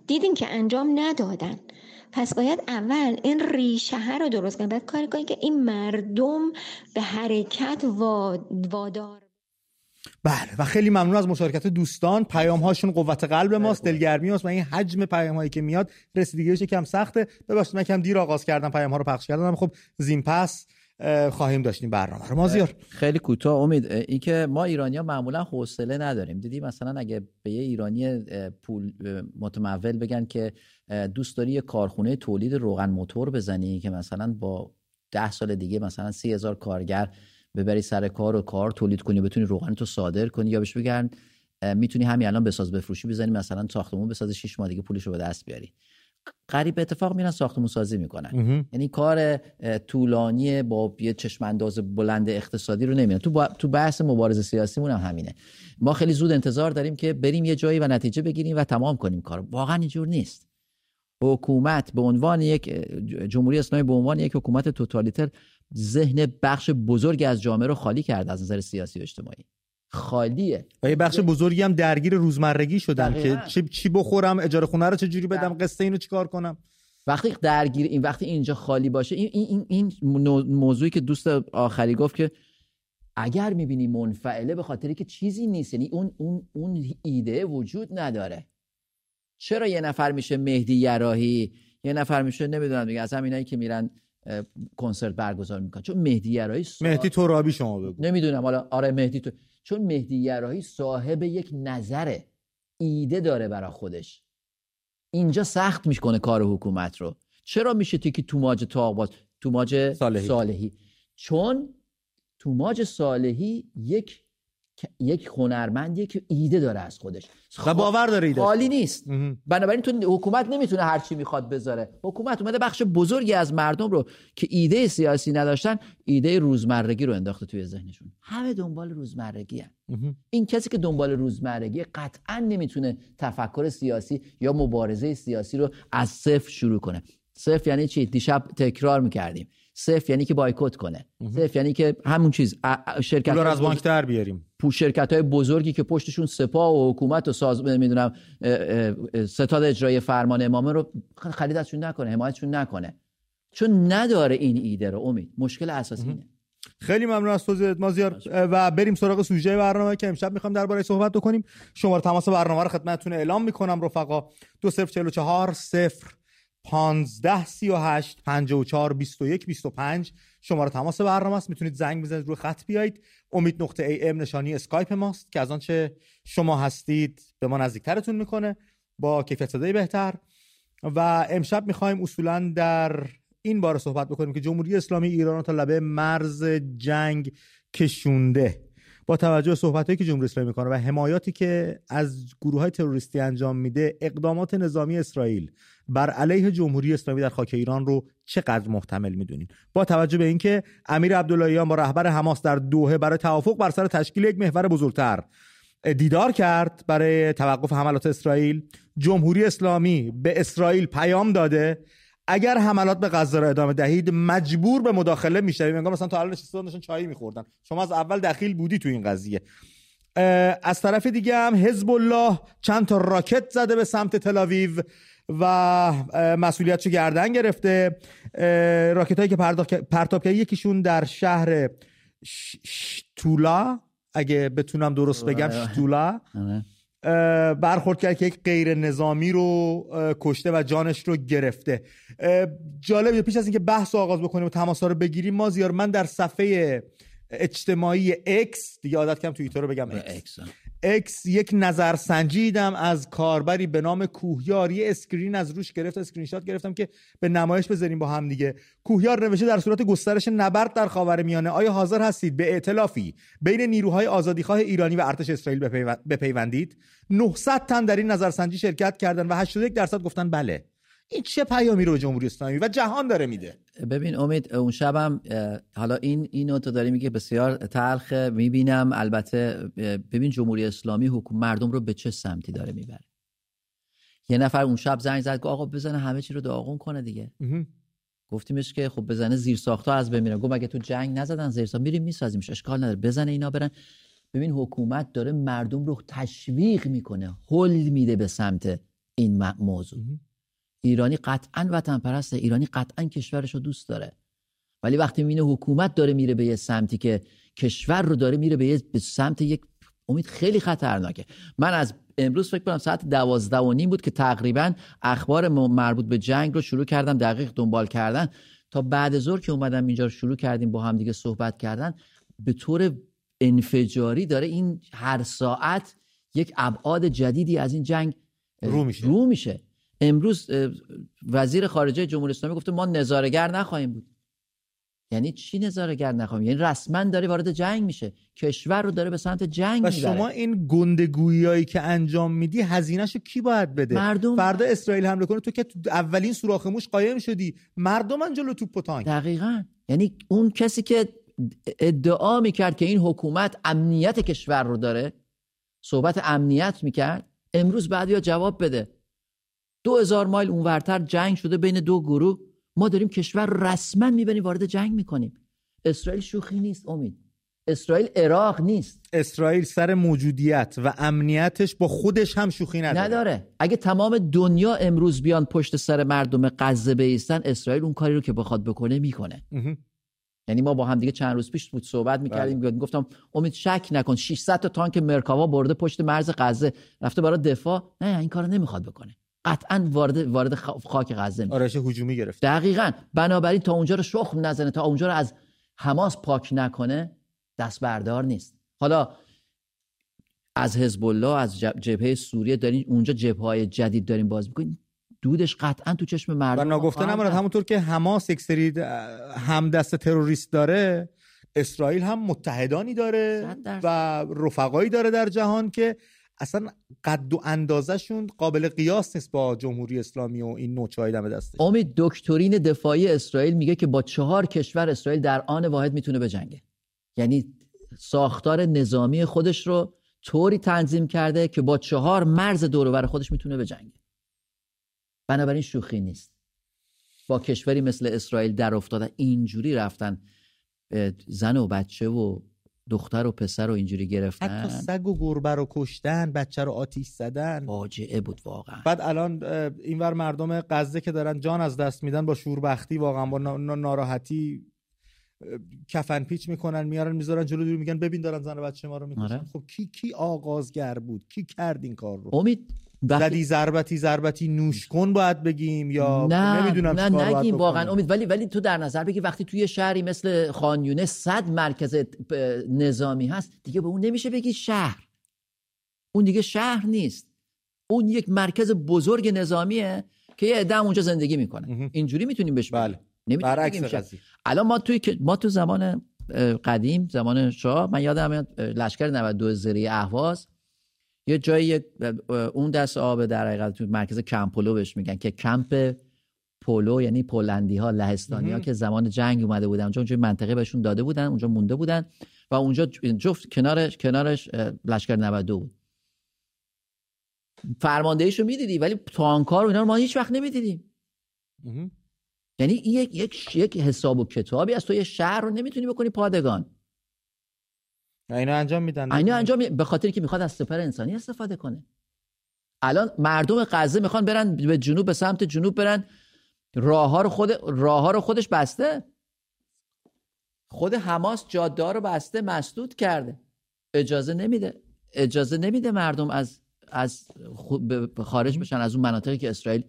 دیدین که انجام ندادن. پس باید اول این ریشه رو درست کنیم، بعد کاری کنیم که این مردم به حرکت وادار. بله و خیلی ممنون از مشارکت دوستان، پیام هاشون قوت قلب ماست، دلگرمی ماست و این حجم پیام هایی که میاد رسیدگیش یکم سخته. ببخشید من یکم دیر آغاز کردم پیام ها رو پخش کردم. خب زین پس خواهیم داشتیم برنامه رو. مازیار خیلی کوتاه، امید، این که ما ایرانی‌ها معمولا حوصله نداریم. دیدی مثلا اگه به یه ایرانی پول متمول بگن که دوست داری یه کارخونه تولید روغن موتور بزنی که مثلا با 10 سال دیگه مثلا 30,000 کارگر ببری سر کار و کار تولید کنی، بتونی روغن تو صادر کنی، یا بهش بگن میتونی همین الان بساز بفروشی بزنی، مثلا ساختمون بساز 6 ماه دیگه پولشو به دست بیاری. قریب اتفاق میرن ساختمون سازی میکنن. یعنی کار طولانی با یه چشم انداز بلند اقتصادی رو نمیرن. تو بحث مبارزه سیاسیمون هم همینه. ما خیلی زود انتظار داریم که بریم یه جایی و نتیجه بگیریم و تمام کنیم کار. واقعا اینجور نیست. حکومت به عنوان یک جمهوری اسلامی، به عنوان یک حکومت توتالیتر، ذهن بخش بزرگی از جامعه رو خالی کرده از نظر سیاسی و اجتماعی. خالیه و یه بخش بزرگی هم درگیر روزمرگی شدن دقیقا. که چی بخورم، اجاره خونه رو چه جوری بدم، قسط اینو چیکار کنم. وقتی درگیر این، وقتی اینجا خالی باشه، این موضوعی که دوست آخری گفت که اگر می‌بینی منفعله به خاطری که چیزی نیست، یعنی اون ایده وجود نداره. چرا یه نفر میشه مهدی یراحی، یه نفر میشه نمیدونم دیگه، از همینایی که میرن کنسرت برگزار میکنن، چون مهدی یراحی مهدی ترابی شما بگو نمیدونم حالا آره مهدی تو... چون مهدی یراحی صاحب یک نظره، ایده داره برای خودش. اینجا سخت میکنه کار حکومت رو. چرا میشه تیکی توماج صالحی؟ چون توماج صالحی یک هنرمند، یک ایده داره از خودش و باور داره ایده خالی نیست. بنابراین تو حکومت نمیتونه هر چی میخواد بذاره. حکومت اومده بخش بزرگی از مردم رو که ایده سیاسی نداشتن، ایده روزمرگی رو انداخته توی ذهنشون. همه دنبال روزمرگی هستن. این کسی که دنبال روزمرگی، قطعا نمیتونه تفکر سیاسی یا مبارزه سیاسی رو از صفر شروع کنه. صفر یعنی چی؟ دیشب تکرار میکردیم. صفر یعنی که بایکوت کنه. صفر یعنی که همون چیز شرکت از بانک در بیاریم. شرکت‌های بزرگی که پشتشون سپاه و حکومت و میدونم ستاد اجرایی فرمان امامه رو خریدشون نکنه، حمایتشون نکنه. چون نداره این ایده رو. امید، مشکل اساسی اینه. خیلی ممنون از توضیحات مازیار و بریم سراغ سوژه برنامه که امشب می‌خوام درباره صحبت بکنیم. شماره تماس برنامه رو خدمتتون اعلام می‌کنم رفقا. 2044 015 38 54 21 25 شماره تماس برنامه است. میتونید زنگ بزنید، روی خط بیایید. امید نقطه am نشانی اسکایپ ماست که از آنچه شما هستید به ما نزدیکترتون میکنه با کیفیت صدای بهتر. و امشب میخوایم اصولاً در این باره صحبت بکنیم که جمهوری اسلامی ایران تا لبه مرز جنگ کشونده. با توجه به صحبتایی که جمهوری اسلامی میکنه و حمایاتی که از گروه‌های تروریستی انجام میده، اقدامات نظامی اسرائیل بر علیه جمهوری اسلامی در خاک ایران رو چقدر محتمل میدونین؟ با توجه به اینکه امیر عبداللهیان با رهبر حماس در دوحه برای توافق بر سر تشکیل یک محور بزرگتر دیدار کرد برای توقف حملات اسرائیل، جمهوری اسلامی به اسرائیل پیام داده اگر حملات به غزه را ادامه دهید مجبور به مداخله میشویم. انگار مثلا تا الان نشستن چایی میخوردن، شما از اول دخیل بودی تو این قضیه. از طرف دیگه هم حزب الله چند تا راکت زده به سمت تل‌آویو و مسئولیتشو گردن گرفته. راکتایی که پرتاب کرد، یکیشون در شهر شتولا، اگه بتونم درست بگم شتولا، برخورد کرد که یک غیر نظامی رو کشته و جانش رو گرفته. جالبه پیش از اینکه بحث رو آغاز بکنیم و تماس‌ها رو بگیریم، مازیار، من در صفحه اجتماعی اکس، دیگه عادت کم توییتر رو بگم اکس، یک نظرسنجی دیدم از کاربری به نام کوهیار. یه اسکرین از روش گرفتم، اسکرین شات گرفتم که به نمایش بذاریم با هم دیگه. کوهیار نوشته در صورت گسترش نبرد در خاورمیانه آیا حاضر هستید به ائتلافی بین نیروهای آزادیخواه ایرانی و ارتش اسرائیل بپیوندید؟ 900 تن در این نظرسنجی شرکت کردن و 81% گفتن بله. این چه پیامی رو جمهوری اسلامی و جهان داره میده؟ ببین امید، اون شبم حالا اینو تو داری میگه بسیار تلخ میبینم. البته ببین جمهوری اسلامی حکومت مردم رو به چه سمتی داره میبره. یه نفر اون شب زنگ زد که آقا بزنه همه چی رو داغون کنه دیگه. گفتیمش که خب بزنه زیر ساختا از بمیرن. گفت مگه تو جنگ نزدن زیر ساخت؟ میریم میسازیمش، اشکال نداره، بزنه اینا برن. ببین حکومت داره مردم رو تشویق میکنه، هل میده به سمت این موضوع. ایرانی قطعاً وطن پرسته، ایرانی قطعاً کشورش رو دوست داره، ولی وقتی میبینه حکومت داره میره به یه سمتی که کشور رو داره میره به سمت یک امید خیلی خطرناکه. من از امروز فکر کنم ساعت 12:30 بود که تقریباً اخبار مربوط به جنگ رو شروع کردم دقیق دنبال کردن تا بعد ظهر که اومدم اینجا شروع کردیم با هم دیگه صحبت کردن. به طور انفجاری داره این هر ساعت یک ابعاد جدیدی از این جنگ رو میشه. امروز وزیر خارجه جمهوری اسلامی گفته ما نظاره‌گر نخواهیم بود. یعنی چی نظاره‌گر نخواهیم؟ یعنی رسما داره وارد جنگ میشه، کشور رو داره به سمت جنگ میبره. و شما این گندگوییایی که انجام میدی هزینه‌شو کی باید بده؟ مردم. فردا اسرائیل حمله کنه تو که اولین سوراخ موش قایم شدی، مردم جلو توپ و تانک. دقیقاً. یعنی اون کسی که ادعا میکرد که این حکومت امنیت کشور رو داره، صحبت امنیت میکرد، امروز بعد یا جواب بده. 2000 مایل اونورتر جنگ شده بین دو گروه، ما داریم کشور رسما میبینیم وارد جنگ میکنیم. اسرائیل شوخی نیست امید، اسرائیل عراق نیست، اسرائیل سر موجودیت و امنیتش با خودش هم شوخی نداره. اگه تمام دنیا امروز بیان پشت سر مردم غزه بایستن، اسرائیل اون کاری رو که بخواد بکنه میکنه. یعنی ما با هم دیگه چند روز پیش بود صحبت میکردیم، گفتم امید شک نکن 600 تا تانک مرکاوا برده پشت مرز غزه، رفته برای دفاع، نه این کارو نمیخواد بکنه، قطعاً وارد خاک غزه میشه، آرایش هجومی گرفت. دقیقاً. بنابراین تا اونجا رو شخم نزنه، تا اونجا رو از حماس پاک نکنه، دست بردار نیست. حالا از حزب الله، از جبهه سوریه دارین اونجا جبهه‌های جدید دارین باز می‌کنین، دودش قطعاً تو چشم مردم. و ناگفته نماند همونطور که حماس یک سری همدست تروریست داره، اسرائیل هم متحدانی داره و رفقایی داره در جهان که اصلا قد و اندازهشون قابل قیاس نیست با جمهوری اسلامی و این نوچه‌های دم دسته. امید دکترین دفاعی اسرائیل میگه که با 4 کشور اسرائیل در آن واحد میتونه بجنگه. یعنی ساختار نظامی خودش رو طوری تنظیم کرده که با 4 مرز دور و بر خودش میتونه بجنگه. بنابراین شوخی نیست. با کشوری مثل اسرائیل در افتاده، اینجوری رفتن زن و بچه و دختر و پسر رو اینجوری گرفتن، حتی سگ و گربه رو کشتن، بچه رو آتیش زدن. فاجعه بود واقعا. بعد الان اینور مردم غزه که دارن جان از دست میدن با شوربختی، واقعا با ناراحتی کفن پیچ میکنن، میارن میذارن جلو دور، میگن ببین دارن زن و بچه ما رو میکشن. آره. خب کی آغازگر بود؟ کی کرد این کار رو؟ امید زدی ضربتی نوش کن باید بگیم یا نمیدونم چیکار باید بگیم واقعا امید. ولی تو در نظر بگی وقتی توی شهری مثل خانیونه 100 مرکز نظامی هست، دیگه به اون نمیشه بگی شهر، اون دیگه شهر نیست، اون یک مرکز بزرگ نظامیه که یه عده اونجا زندگی میکنه. اینجوری میتونیم بهش بله نمیتونیم بگیم شهر. الان ما تو زمان قدیم، زمان شاه، من یادم میاد لشکر 92 زری اهواز یه جایی اون دست آب در حقیقت تو مرکز کمپولو بهش میگن که کمپ پولو، یعنی پولندی ها، لهستانی ها که زمان جنگ اومده بودن اونجا، اونجا منطقه بهشون داده بودن، اونجا مونده بودن و اونجا جفت کنارش لشکر 92 بود. فرماندهیشو میدیدی ولی تانکار و اینا رو ما هیچ وقت نمیدیدیم. یعنی یک حساب و کتابی از تو یه شهر رو نمیتونی بکنی پادگان. اینا انجام میدن به خاطر که میخواد از سپر انسانی استفاده کنه. الان مردم غزه میخوان برن به جنوب، به سمت جنوب برن، راه ها رو خودش بسته، خود حماس جاده ها رو بسته، مسدود کرده، اجازه نمیده مردم از خارج بشن از اون مناطقی که اسرائیل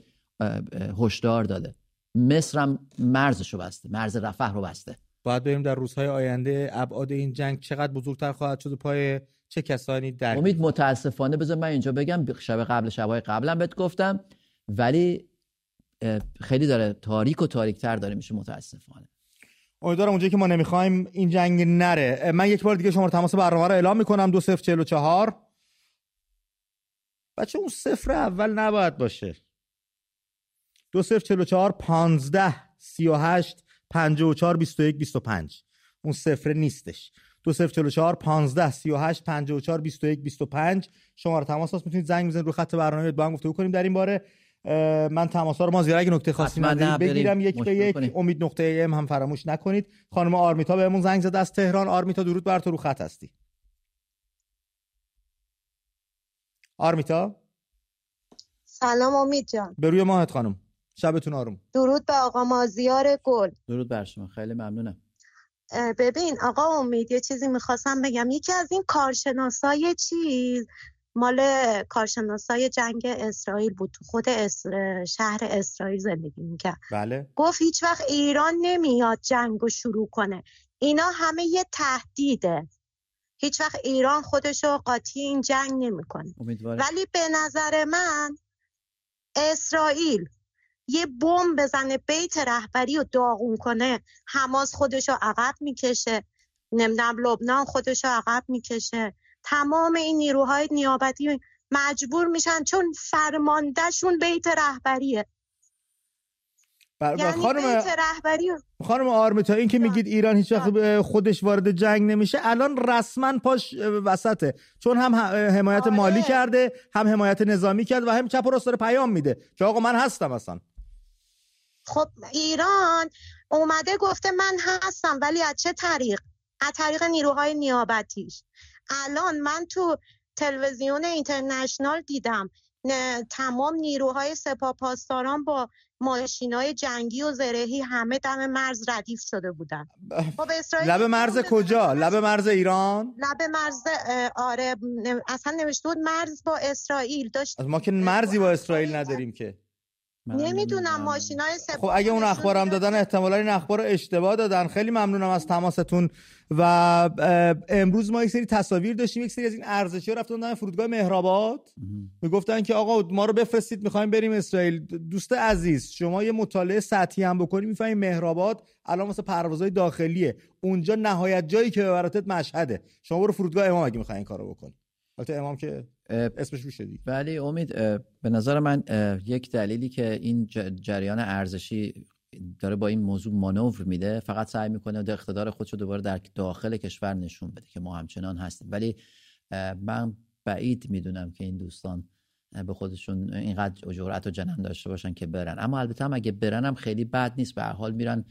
هشدار داده. مصر هم مرزشو بسته، مرز رفح رو بسته. باید بریم در روزهای آینده ابعاد این جنگ چقدر بزرگتر خواهد شد، پای چه کسانی در امید. متاسفانه بذار من اینجا بگم، شب‌های قبلم بهت گفتم، ولی خیلی داره تاریک و تاریک‌تر داره میشه متاسفانه. امیدوارم اونجایی که ما نمیخوایم این جنگ نره. من یک بار دیگه شماره تماس برنامه رو اعلام میکنم 2044. بچه اون 0 اول نباید باشه. 2044 1538 54 21 25، اون صفر نیستش. 2044 15 38 54 21 25 شماره تماس هست، میتونید زنگ بزنید، رو خط برنامه با هم گفتگو کنیم در این باره. من تماس‌ها رو مازیار اگه نکته خاصی ندارید بگیرم یک به یک. امید نقطه ام هم فراموش نکنید. خانم آرمیتا بهمون زنگ زد از تهران. آرمیتا درود بر تو، رو خط هستی آرمیتا؟ سلام امید جان. بروی ماهت خانم. شبتون آروم. درود به آقا مازیار گل. درود بر شما. خیلی ممنونم. ببین آقا امید یه چیزی میخواستم بگم. یکی از این کارشناسای چیز مال کارشناسای جنگ اسرائیل بود، تو خود شهر اسرائیل زندگی میکرد. بله. گفت هیچ وقت ایران نمیاد جنگو شروع کنه، اینا همه یه تهدیده، هیچ وقت ایران خودشو قاطی این جنگ نمیکنه. ولی به نظر من اسرائیل یه بمب بزنه بیت رهبری رو داغون کنه، حماس خودشو عقب میکشه، نمیدونم لبنان خودشو عقب میکشه، تمام این نیروهای نیابتی مجبور میشن چون فرماندهشون بیت رهبریه. یعنی بیت رهبری. خانم آرمیتا، این که میگید ایران هیچ وقت خودش وارد جنگ نمیشه، الان رسما پاش وسطه، چون هم حمایت مالی کرده، هم حمایت نظامی کرد و هم چپ و راست داره پیام میده که آقا من هستم. اصلا خب ایران اومده گفته من هستم، ولی از چه طریق؟ از طریق نیروهای نیابتیش. الان من تو تلویزیون اینترنشنال دیدم تمام نیروهای سپاه پاسداران با ماشینای جنگی و زرهی همه دم مرز ردیف شده بودن. خب اسرائیل لب مرز کجا؟ لب مرز ایران؟ لب مرز آره، اصلا نوشته بود مرز با اسرائیل. داشت ما که مرزی با اسرائیل نداریم که. نمیدونم ماشینای سپاه. خب اگه اون اخبارم دادن احتمالاً این اخبار اشتباه دادن. خیلی ممنونم از تماستون. و امروز ما یک سری تصاویر داشتیم، یک سری از این ارزشی‌ها رفتن دم فرودگاه مهرآباد، میگفتن که آقا ما رو بفرستید میخوایم بریم اسرائیل. دوست عزیز، شما یه مطالعه سطحی هم بکنید میفهمید مهرآباد الان واسه پروازهای داخلیه، اونجا نهایت جایی که ببرتت مشهده. شما برو فرودگاه امام اگه میخواین کارو بکنید. البته امام که اسمش میشه دیگه. ولی امید به نظر من یک دلیلی که این جریان ارزشی داره با این موضوع مانور میده، فقط سعی میکنه اقتدار خودش رو دوباره در داخل کشور نشون بده که ما همچنان هستیم. ولی من بعید میدونم که این دوستان به خودشون اینقدر جرأت و جنم داشته باشن که برن. اما البته هم اگه برن هم خیلی بد نیست، به هر حال میرن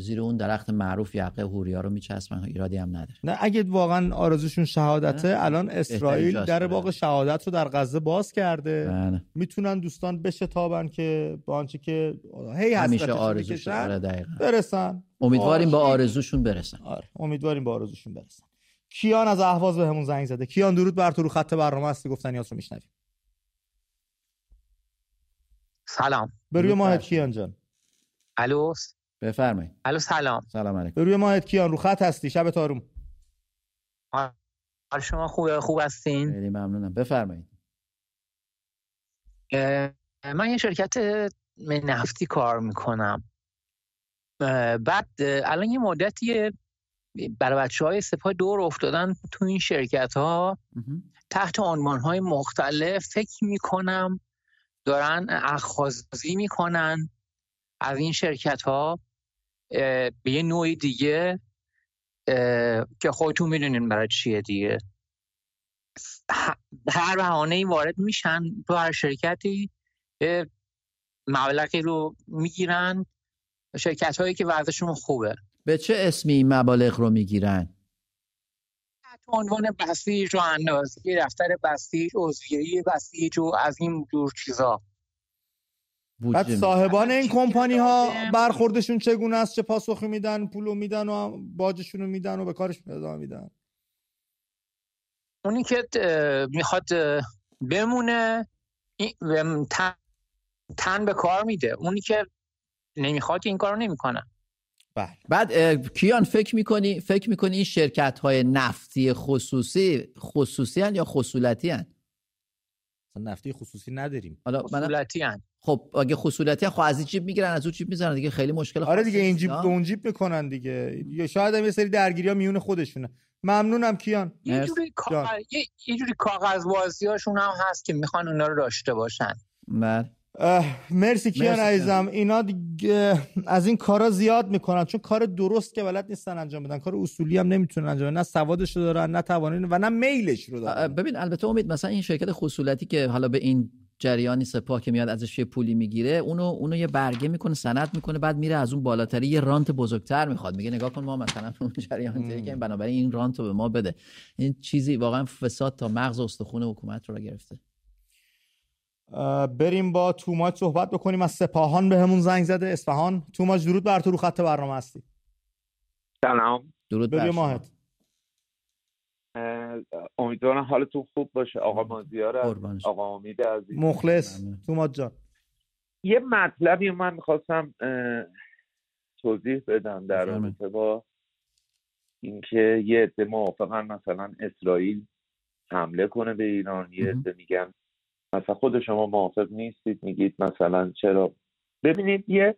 زیر اون درخت معروف یقه حوریا رو میچسبن، ایرادی هم نداره. نه اگه واقعا آرزوشون شهادته، الان اسرائیل در واقع شهادت رو در غزه باز کرده، میتونن دوستان بشتابن که با آنچه که همیشه آرزوشون برسن. امیدواریم با آرزوشون برسن. آره امیدواریم با آرزوشون برسن. کیان از اهواز به همون زنگ زده. کیان درود بر تو، رو خط برنامه هستی، گفتنیات رو میشنویم. سلام بر روی ماهت کیان جان. الو بفرمایید. الو سلام. سلام علیکم. روی ماهت کیان، رو خط هستی، شبت آروم. حال شما خوبه؟ خوب هستین؟ خیلی ممنونم. بفرمایید. من یه شرکت نفتی کار میکنم. بعد الان یه مدتی برای بچه‌های سپاه دور افتادن تو این شرکت‌ها تحت عنوان‌های مختلف، فکر میکنم دارن اخاذی میکنن از این شرکت ها به یه نوعی دیگه که خودتون میدونین برای چیه دیگه. هر بهانه‌ای وارد میشن تو هر شرکتی، مبلغی رو میگیرن. شرکت هایی که وضعشون خوبه. به چه اسمی مبالغ رو میگیرن؟ تو عنوان بسیج و اندازگی دفتر بسیج، عضویه بسیج و از این جور چیزا. بعد صاحبان این کمپانی ها برخوردشون چگونه است؟ چه پاسخی میدن؟ پولو میدن و باجشونو میدن و به کارش ادامه میدن؟ اونی که میخواد بمونه تن به کار میده، اونی که نمیخواد این کارو نمیکنه. بله. بعد کیان فکر میکنی این شرکت های نفتی خصوصی هن یا خصولتی هن؟ نفتی خصوصی نداریم. خصولتی هن. خب اگه خصولتی خب از این جیب میگیرن، از اون جیب میزنن دیگه، خیلی مشکل. آره دیگه این جیب به اون جیب میکنن دیگه، یا شاید هم یه سری درگیری‌ها میون خودشونه. ممنونم کیان. یه جوری کاغذبازی‌هاشون هم هست که میخوان اونا رو داشته باشن. مرسی کیان عزیزم. اینا از این کارا زیاد میکنن چون کار درست که بلد نیستن انجام بدن، کار اصولی هم نمیتونن انجام بدن، نه سوادش رو دارن، نه توانایی و نه میلش رو دارن. ببین البته امید، مثلا این شرکت خصولتی که حالا به این جریانی سپاه که میاد ازش یه پولی میگیره، اونو یه برگه میکنه، سند میکنه، بعد میره از اون بالاتری یه رانت بزرگتر میخواد، میگه نگاه کن ما مثلا اون جریان دیگه که بنابراین این رانت رو به ما بده. این چیزی واقعا فساد تا مغز استخون حکومت رو گرفته. بریم با توماج صحبت بکنیم. از سپاهان به همون زنگ زده، اصفهان. توماج درود بر تو، رو خط برنامه هستی. سلام، درود بر شما. امیدوارم حالتون خوب باشه آقا مازیار، آقا امید عزیز، مخلص توماج جان. یه مطلبی من میخواستم توضیح بدم در رابطه با اینکه یه عده موافقن مثلا اسرائیل حمله کنه به ایران، یه عده میگن مثلا خود شما موافق نیستید، میگید مثلا چرا. ببینید یه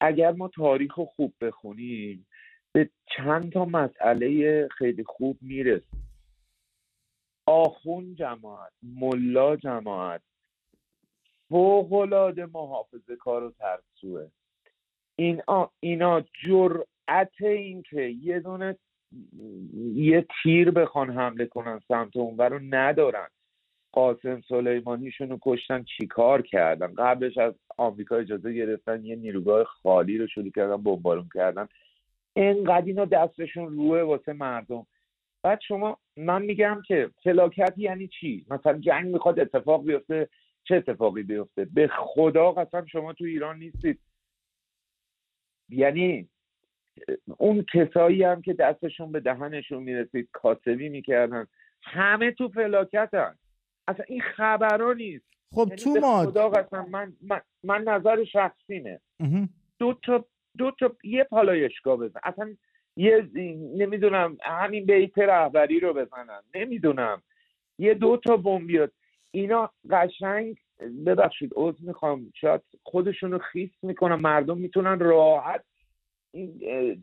اگر ما تاریخو خوب بخونیم به چند تا مسئله خیلی خوب میرسیم. آخون جماعت، ملا جماعت، فوق‌العاده محافظه کار و ترسوه. اینا جرأت این که یه دونه یه تیر بخوان حمله کنن سمت اونور رو ندارن. قاسم سلیمانیشون رو کشتن، چیکار کردن؟ قبلش از آمریکا اجازه گرفتن یه نیروگاه خالی رو شروع کردن بمبارون کردن. اینقدر اینا دستشون روه واسه مردم. بعد شما، من میگم که فلاکت یعنی چی؟ مثلا جنگ میخواد اتفاق بیفته، چه اتفاقی بیفته؟ به خدا قسم شما تو ایران نیستید. یعنی اون کسایی هم که دستشون به دهنشون میرسید کاسبی میکردن، همه تو فلاکت هست. اصلا این خبرها نیست. خب یعنی توماج، به خدا قسم، من نظر شخصیمه، دو تا یه پالایشگاه بزن، اصلا یه نمیدونم همین بیت رهبری رو بزنن، نمیدونم یه دو تا بمب بیاد. اینا قشنگ، ببخشید عذر میخوام، شاید خودشون رو خیس میکنن. مردم میتونن راحت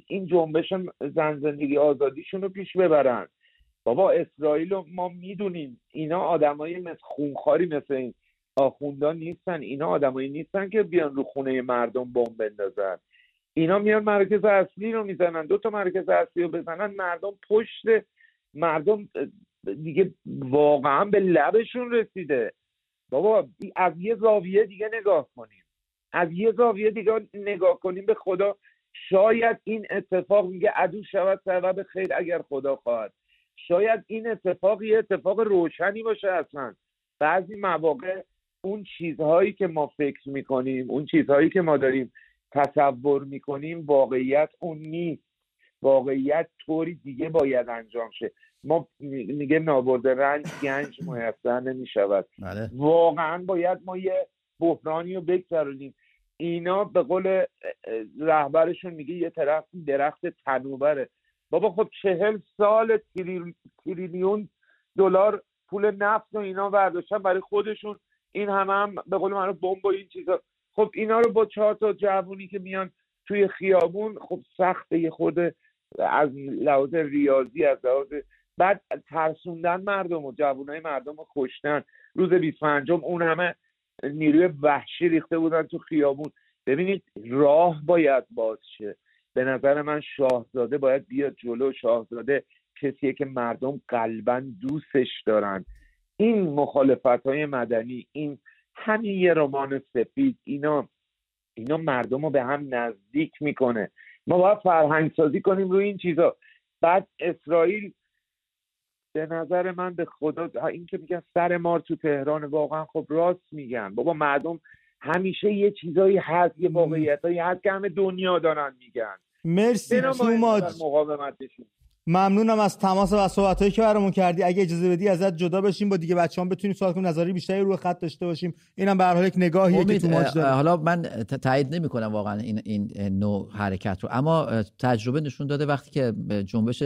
این جنبش زن زندگی آزادیشون رو پیش ببرن. بابا اسرائیل رو ما میدونیم، اینا آدمای مثل خونخواری مثل این آخوندا نیستن، اینا آدمایی نیستن که بیان رو خونه مردم بمب بندازن. اینا میان مرکز اصلی رو میزنن، دو تا مرکز اصلی رو بزنن، مردم پشت، مردم دیگه واقعا به لبشون رسیده. بابا از یه زاویه دیگه نگاه کنیم، به خدا شاید این اتفاق، میگه عدو شود سبب خیر اگر خدا خواهد، شاید این اتفاق یه اتفاق روشنی باشه. اصلا بعضی مواقع اون چیزهایی که ما فکر میکنیم، اون چیزهایی که ما داریم تصور میکنیم، واقعیت اون نیست. واقعیت طوری دیگه باید انجام شه. ما میگه نابرد رنج گنج میسر نمیشود. واقعا باید ما یه بحرانی رو بگذرونیم. اینا به قول رهبرشون میگه یه طرف درخت تنوبره. بابا خب 40 سال تریلیون دلار پول نفت و اینا برداشتن برای خودشون، این هم به قول من بمب و این چیزا. خب اینا رو با 4 تا جوونی که میان توی خیابون، خب سخته یه خورده از لحاظ ریاضی، از لحاظ بعد ترسوندن مردم و جوانای مردم رو کشتن. روز 25م اون همه نیروی وحشی ریخته بودن تو خیابون. ببینید راه باید باز شه. به نظر من شاهزاده باید بیاد جلو. شاهزاده کسیه که مردم قلباً دوستش دارن. این مخالفت‌های مدنی، این همین یه رمان سفید، اینا مردم رو به هم نزدیک میکنه. ما باید فرهنگ سازی کنیم روی این چیزا. بعد اسرائیل به نظر من به خدا، این که میگن سر مار تو تهران، واقعا خب راست میگن. بابا مردم همیشه یه چیزایی هست، یه واقعیتایی هست که همه دنیا دارن میگن. مرسی توماج، ممنونم از تماس و صحبتایی که برامون کردی. اگه اجازه بدی ازت جدا بشیم، با دیگه بچه‌ها بتونیم صحبت کنیم، نظری بیشتری روی خط داشته باشیم. اینم به هر حال یک نگاهیه که توماج داره. حالا من تایید نمی‌کنم واقعا این نوع حرکت رو، اما تجربه نشون داده وقتی که جنبش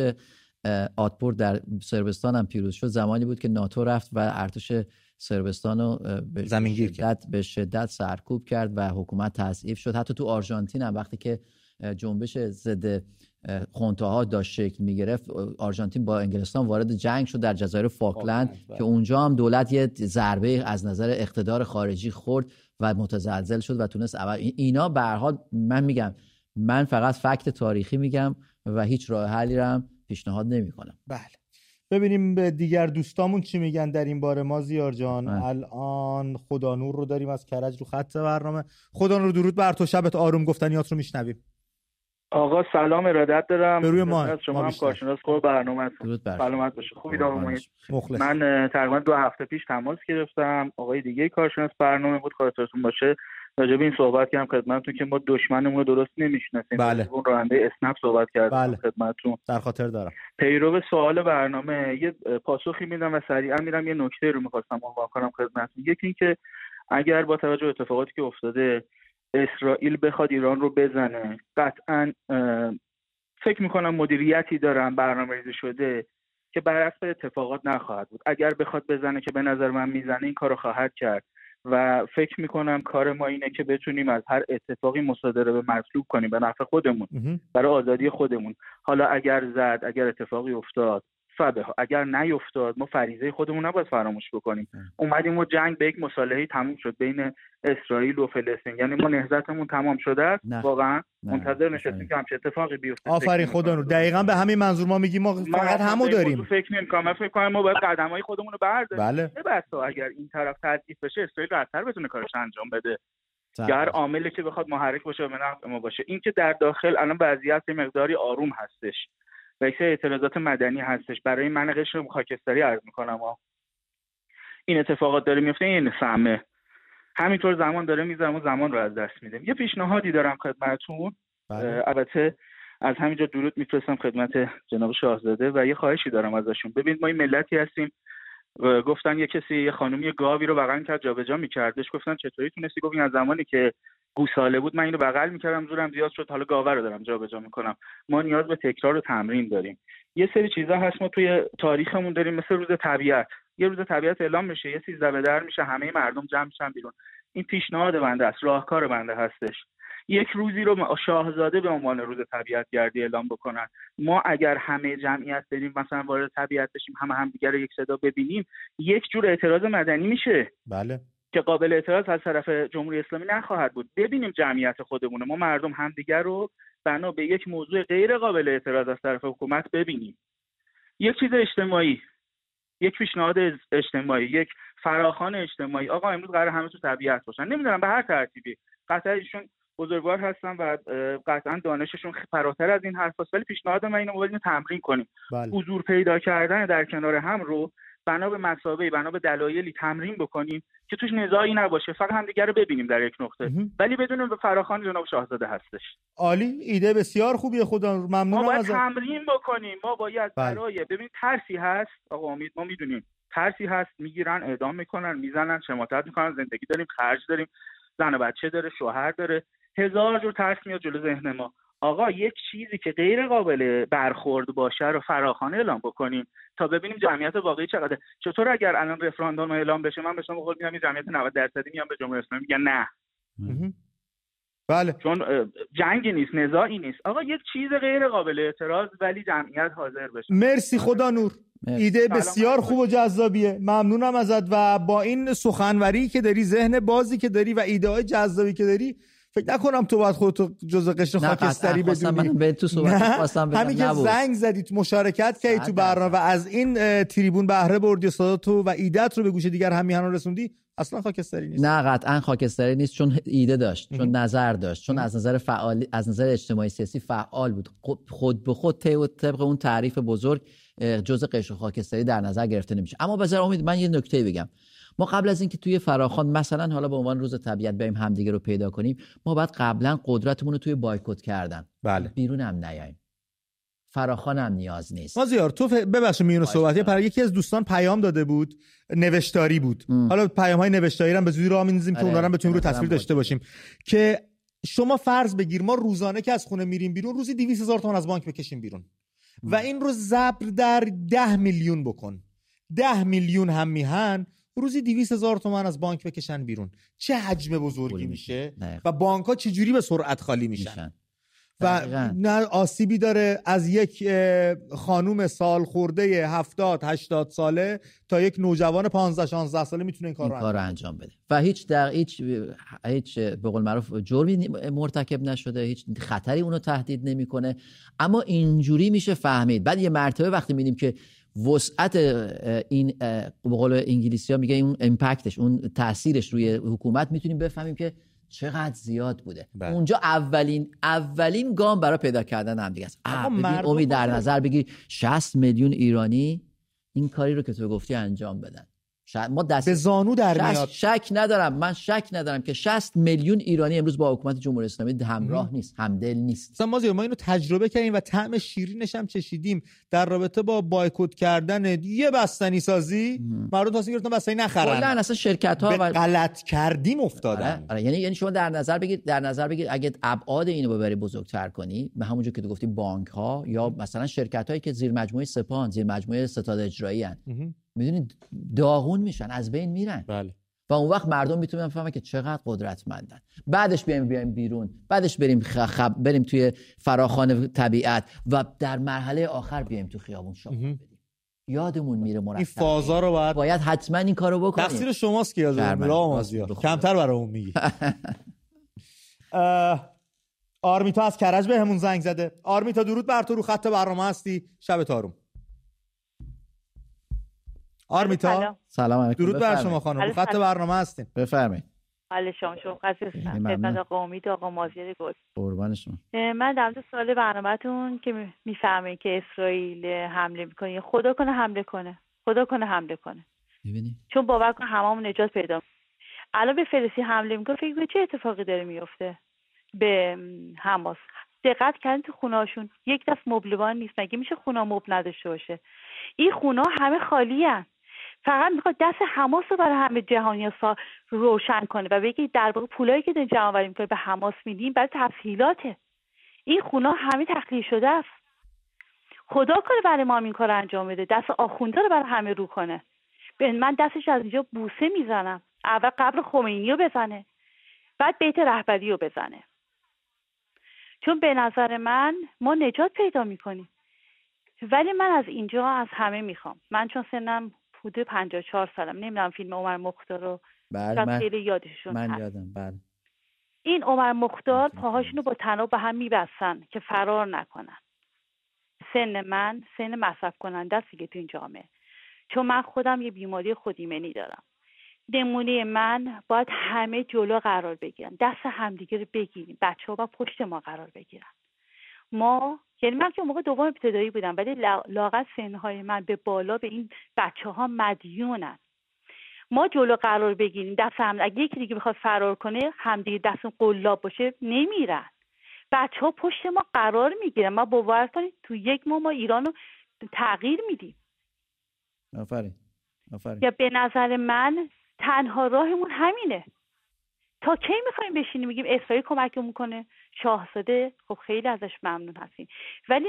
آتپور در سربستان هم پیروز شد، زمانی بود که ناتو رفت و ارتش سربستان رو به شدت سرکوب کرد و حکومت تضعیف شد. حتی تو آرژانتین هم وقتی که جنبش ضد خونتاها داشت شکل میگرفت، آرژانتین با انگلستان وارد جنگ شد در جزایر فاکلند که اونجا هم دولت یه ضربه از نظر اقتدار خارجی خورد و متزلزل شد و تونست اینا به هر حال، من میگم، من فقط فکت تاریخی میگم و هیچ راه حلی را پیشنهاد نمی‌کنم. بله، ببینیم به دیگر دوستامون چی میگن در این باره. مازیار جان الان خدانور رو داریم از کرج رو خط برنامه. خدانور درود بر تو، شبت آروم، گفتنیات رو میشنویم. آقا سلام، ارادت دارم. به روی ما شما هم کارشناس خوب برنامه‌تون. سلامت باشه. خوبی دارم. من تقریبا 2 هفته پیش تماس گرفتم. آقای دیگه کارشناس برنامه بود، خاطرتون باشه. راجب این صحبت کردم خدمتتون که ما دشمنمون رو درست نمی‌شناسیم. بله. اون راننده اسنپ صحبت کردم. بله. خدمتتون. در خاطر دارم. پیرو سوال برنامه یه پاسخی میدم و سریعا میرم یه نکته رو می‌خواستم عنوان کنم خدمتتون. یکی اینکه اگر با توجه به اتفاقاتی که افتاده اسرائیل بخواد ایران رو بزنه، قطعا فکر میکنم مدیریتی دارن برنامه‌ریزی شده که برعکس اتفاقات نخواهد بود. اگر بخواد بزنه که به نظر من میزنه، این کارو خواهد کرد و فکر میکنم کار ما اینه که بتونیم از هر اتفاقی مصادره به مطلوب کنیم به نفع خودمون، برای آزادی خودمون. حالا اگر زد، اگر اتفاقی افتاد فبه ها. اگر نیفتاد ما فریضه خودمون نباید فراموش بکنیم. اومدیم و جنگ به یک مصالحه تموم شد بین اسرائیل و فلسطین، یعنی ما نهضتمون تمام شده است. واقعا منتظر نشستیم که همچه اتفاقی بیفته. آفرین خودمون. دقیقاً به همین منظور ما میگیم ما فقط همو داریم. فکر نمی‌کنم. من فکر کنم ما باید قدم‌های خودمون رو برداریم. بله. بسا اگر این طرف تضعیف بشه اسرائیل راحت‌تر بتونه کارش انجام بده. گر عاملی که بخواد محرک باشه به نفع ما باشه. این که در داخل الان وضعیت یه مقداری آروم هستش. بحث اعتراضات مدنی هستش. برای من قشر خاکستری عرض میکنم این اتفاقات داره میفته، این سمه همینطور زمان داره میذارم و زمان رو از دست میدم. یه پیشنهادی دارم خدمتتون. البته از همینجا درود میفرستم خدمت جناب شاهزاده و یه خواهشی دارم ازشون. ببینید ما این ملتی هستیم، گفتن یه کسی یه خانومی گاوی رو بغل کرد جابجا میکردش، گفتن چطوری تونستی؟ گفت از زمانی که گوساله بود من اینو بغل میکردم زورم زیاد شد، حالا گاوه رو دارم جابجا میکنم. ما نیاز به تکرار و تمرین داریم. یه سری چیزا هست ما توی تاریخمون داریم، مثل روز طبیعت. یه روز طبیعت اعلام میشه، یه 13 به در میشه، همه مردم جمع میشن بیرون. این پیشنهاد بنده است، راهکار بنده هستش. یک روزی رو شاهزاده به عنوان روز طبیعت گردی اعلام بکنن. ما اگر همه جمعیت بریم مثلا وارد طبیعت بشیم، همدیگه رو یک صدا ببینیم، یک جور اعتراض مدنی میشه. بله. که قابل اعتراض از طرف جمهوری اسلامی نخواهد بود. ببینیم جمعیت خودمونه، ما مردم همدیگر رو بنا به یک موضوع غیر قابل اعتراض از طرف حکومت ببینیم. یک چیز اجتماعی، یک پیشنهاد اجتماعی، یک فراخوان اجتماعی. آقا امروز قرار همه تو طبیعت باشن، نمیدونم به هر ترتیبی. قطعا ایشون بزرگوار هستن و قطعا دانششون فراتر از این حرفاست، ولی پیشنهاد من اینه ما تمرین کنیم. بله. حضور پیدا کردن در کنار هم رو بنا به مسابقه، بنا به دلایلی تمرین بکنیم که توش نزاعی نباشه، فقط همدیگه رو ببینیم در یک نقطه، ولی بدون به فراخوان جناب شاهزاده هستش. عالی، ایده بسیار خوبیه. خدا ممنونم از تمرین بکنیم. ما باید برای ببین ترسی هست آقا امید، ما میدونیم ترسی هست، میگیرن اعدام میکنن، میزنن، شماتت میکنن، زندگی داریم، خرج داریم، زن و بچه داره، شوهر داره، هزار جور ترس میاد جلوی ذهن ما. آقا یک چیزی که غیر قابل برخورد باشه رو فراخوان اعلام بکنیم تا ببینیم جمعیت واقعی چقدره. چطور اگر الان رفراندوم اعلام بشه من به شما قول میدم این جمعیت 90% میام به جمهوری اسلامی میگن نه. بله. چون جنگی نیست، نزاعی نیست. آقا یک چیز غیر قابل اعتراض ولی جمعیت حاضر بشه. مرسی خدا نور. ایده بسیار خوب و جذابیه. ممنونم ازت و با این سخنوری که داری، ذهن بازی که داری و ایده‌های جذابی که داری، فکر نکنم تو باید خودتو جزء قشر خاکستری بدونی. من به تو صحبت خواستم بگم، همین که زنگ زدید مشارکت کردی تو برنامه و از این تریبون بهره بردی، صدا تو و ایدت رو به گوش دیگر همیهنان رسوندی، اصلا خاکستری نیست. نه قطعا خاکستری نیست، چون ایده داشت، چون نظر داشت، چون از نظر فعال، از نظر اجتماعی سیاسی فعال بود. خود به خود طبق اون تعریف بزرگ جزء قشر خاکستری در نظر گرفته نمیشه. اما بذار امید من یه نکته بگم. ما قبل از اینکه توی فراخوان مثلا حالا به عنوان روز طبیعت بریم همدیگه رو پیدا کنیم، ما باید قبلا قدرتمون رو توی بایکوت کردن. بله. بیرون هم نیاییم، فراخوان هم نیاز نیست. مازیار تو ببخشید میون صحبت پر یکی از دوستان پیام داده بود، نوشتاری بود. حالا پیام‌های نوشتاری هم به زودی راه می‌اندازیم که اون‌ها هم بتونیم رو تصویر داشته باشیم که شما فرض بگیر ما روزانه که از خونه میریم بیرون روزی 200,000 تومان از بانک بکشیم بیرون و این رو ضرب در 10 میلیون بکن. 10 میلیون هم میهن روزی 200,000 تومان از بانک بکشن بیرون، چه حجم بزرگی میشه و بانک‌ها چه جوری به سرعت خالی میشن و نه آسیبی داره از یک خانوم سال خورده 70-80 ساله تا یک نوجوان 15-16 ساله میتونه این کار رو انجام بده و هیچ به قول معروف جرمی مرتکب نشده، هیچ خطری اونو تهدید نمیکنه. اما اینجوری میشه فهمید. بعد یه مرتبه وقتی میبینیم که وسعت این به قول انگلیسی‌ها میگه اون امپکتش، اون تاثیرش روی حکومت، میتونیم بفهمیم که چقدر زیاد بوده. بله. اونجا اولین گام برای پیدا کردن همدیگه است. امید در نظر بگیر 60 میلیون ایرانی این کاری رو که تو گفتی انجام بدن. ما به زانو در میاد. من شک ندارم که 60 میلیون ایرانی امروز با حکومت جمهوری اسلامی همراه نیست، همدل نیست. مثلا ما اینو تجربه کردیم و طعم شیرینش هم چشیدیم در رابطه با بایکوت کردن یه بستنی سازی، مردم تصمیم گرفتن بستنی نخرن. کلا اصلا شرکت ها غلط کردیم افتادن. یعنی شما در نظر بگیر اگه ابعاد اینو ببری بزرگتر کنی، به همونجوری که تو گفتی بانک ها یا مثلا شرکت هایی که زیر مجموعه سپاه، زیر مجموعه ستاد اجرایی ان، میدونید داغون میشن، از بین میرن. بله. و اون وقت مردم میتونن بفهمن که چقدر قدرتمندن. بعدش بیایم بیرون، بعدش بریم توی فراخوان طبیعت و در مرحله آخر بیایم تو خیابون شام بدیم. یادمون میره مرتب. این فازا رو باید حتما این کارو بکنیم. تقصیر شماست که یادمون میره مازیار. کمتر برامون میگی. آرمیتا از کرج بهمون زنگ زده. آرمیتا درود بر تو، رو خط برنامه هستی. شب تارم. آرمیتا سلام علیکم، درود بر شما خانم، خط برنامه هستین، بفرمایید. حال شما عزیزم، خدمت آقا امید، آقا مازیار گل، قربان شما. من در مورد سوال برنامه‌تون که میفهمید که اسرائیل حمله میکنه، خدا کنه حمله کنه، ببینید، چون باور کن هممون نجات پیدا. الان به فلسطین حمله میکنه، فکر میکنید چه اتفاقی داره میفته؟ به حماس دقت کردن تو خونه‌هاشون یک دفعه مبلمان نیست، مگه میشه خونه مبل نداشته باشه؟ این خونه همه خالیه، فقط میخواد دست حماس رو برای همه جهانی‌ها روشن کنه و بگه در واقع پولایی که جمع آوری می‌کنه به حماس میدیم برای تسهیلاته. این خونه همه تخلیه شده است. خدا کنه برای ما این کار انجام بده، دست آخونده رو برای همه رو کنه. من دستش از اینجا بوسه میزنم. اول قبر خمینی رو بزنه، بعد بیت رهبری رو بزنه. چون به نظر من ما نجات پیدا می‌کنیم. ولی من از اینجا از همه میخوام، من چون سنم حدود 54 سالم، نمیدونم فیلم عمر مختار رو خیلی یادشون، من یادم بله، این عمر مختار پاهاشونو با طناب به هم میبستن که فرار نکنن. سن من سن مصرف کننده است دیگه تو این جامعه، چون من خودم یه بیماری خودایمنی دارم. نمونه من باید همه جلو قرار بگیرن، دست همدیگه رو بگیریم، بچه‌ها باید پشت ما قرار بگیرن. ما یعنی من که اون موقع دوم ابتدایی بودم، ولی لاغر سنهای من به بالا به این بچه ها مدیونن. ما جلو قرار بگیریم، دست هم اگه یکی دیگه بخواد فرار کنه همدیگه دستون قلاب باشه نمیرن. بچه ها پشت ما قرار میگیرن. ما باور کنید تو یک ماه ما ایران رو تغییر میدیم. آفرین. یا به نظر من تنها راهمون همینه. تا کی میخوایم بشینیم میگیم اسرائیل کمکمون کنه؟ شاهزاده خب خیلی ازش ممنون هستیم، ولی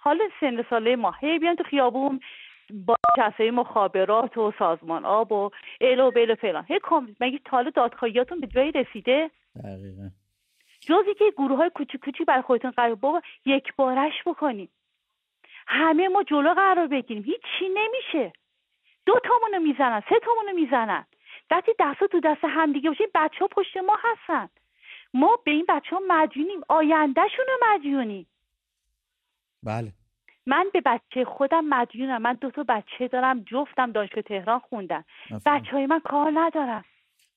حال سن ساله ما هی بیان تو خیابون با کسای مخابرات و سازمان آب و الو بلو فلان، هی مگه تا حالا دادخواهیاتون به جایی رسیده؟ دقیقاً. جزی که گروه های کوچیک کوچیک برای خودتون قرار بابا یک بارش بکنیم، همه ما جلو قرار بگیریم، هیچی نمیشه. دو تامونو میزنن، سه تامونو میزنن. وقتی دستا تو دست هم دیگه باشه، بچه‌ها پشت ما هستن. ما به این بچه‌ها مدیونیم، آینده‌شون رو مدیونیم. بله. من به بچه خودم مدیونم. من 2 تا بچه دارم، جفتم دانشگاه تهران خوندن. بچه‌های من کار ندارن.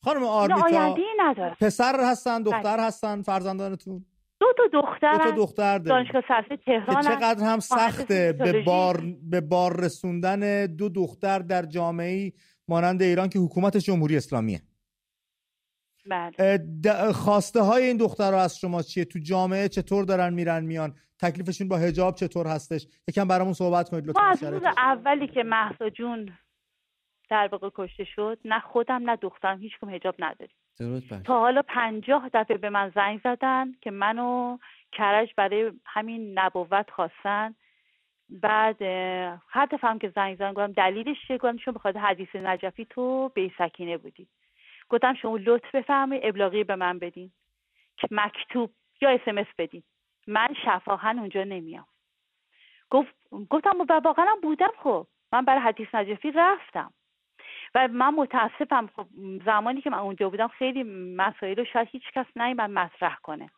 خانم آرمیتا پسر هستن، دختر هستن، فرزندانتون؟ 2 تا دختر دانشگاه صرف تهران. چقدر هم سخته به بار رسوندن 2 دختر در جامعه‌ای مانند ایران که حکومت جمهوری اسلامیه. بله. خواسته های این دخترها از شما چیه؟ تو جامعه چطور دارن میرن میان؟ تکلیفشون با حجاب چطور هستش؟ یکم برامون صحبت کنید لطفا. ما از روز اولی که مهسا جون در واقع کشته شد، نه خودم نه دخترم هیچ کم حجاب نداریم. تا حالا 50 دفعه به من زنگ زدن که منو کرج برای همین نبوت خواستن. بعد حتی فهم که زنگ گفتم دلیلش چیه؟ گفتم چون بخواد حدیث نجفی تو به سکینه بودی. گفتم شما لطف بفرمایید ابلاغی به من بدین که مکتوب یا اس ام اس بدین، من شفاهاً اونجا نمیام. گفتم واقعا بودم، خب من برای حدیث نجفی رفتم و من متاسفم. خب زمانی که من اونجا بودم خیلی مسائل رو شاید هیچ کس نیومد مطرح کنه.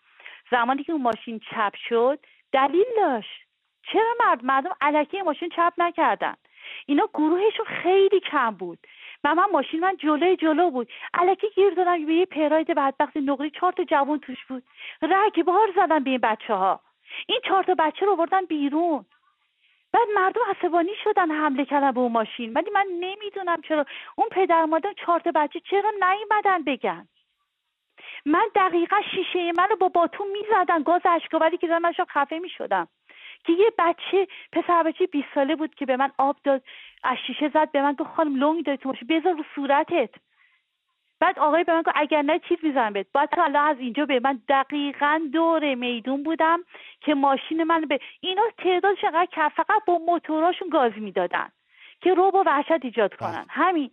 زمانی که اون ماشین چپ شد دلیل داشت، چرا مردم الکی ماشین چپ نکردن؟ اینا گروهشون خیلی کم بود. و من ماشین من جلو بود، الکی گیر دادم به یه پراید بدبخت نقره، 4 تا جوان توش بود، رگبار زدن به این بچه‌ها. این 4 تا بچه رو آوردن بیرون. بعد مردم عصبانی شدن، حمله کردن به اون ماشین. ولی من نمیدونم چرا اون پدر مادر 4 تا بچه چرا نیومدن بگن. من دقیقا شیشه منو با باتون میزدن، گاز اشک‌آوری که من خفه میشدم که یه بچه، پسر بچه 20 ساله بود که به من آب داد، از شیشه زد به من گفت خانم لنگ داری تو ماشین، بذار رو صورتت. بعد آقای به من گفت اگر نه چیز میزنم بهت. بعد حالا از اینجا به من دقیقاً دور میدون بودم که ماشین من به اینا تعدادش انقدر که فقط با موتوراشون گاز میدادن که رعب و وحشت ایجاد کنن. همین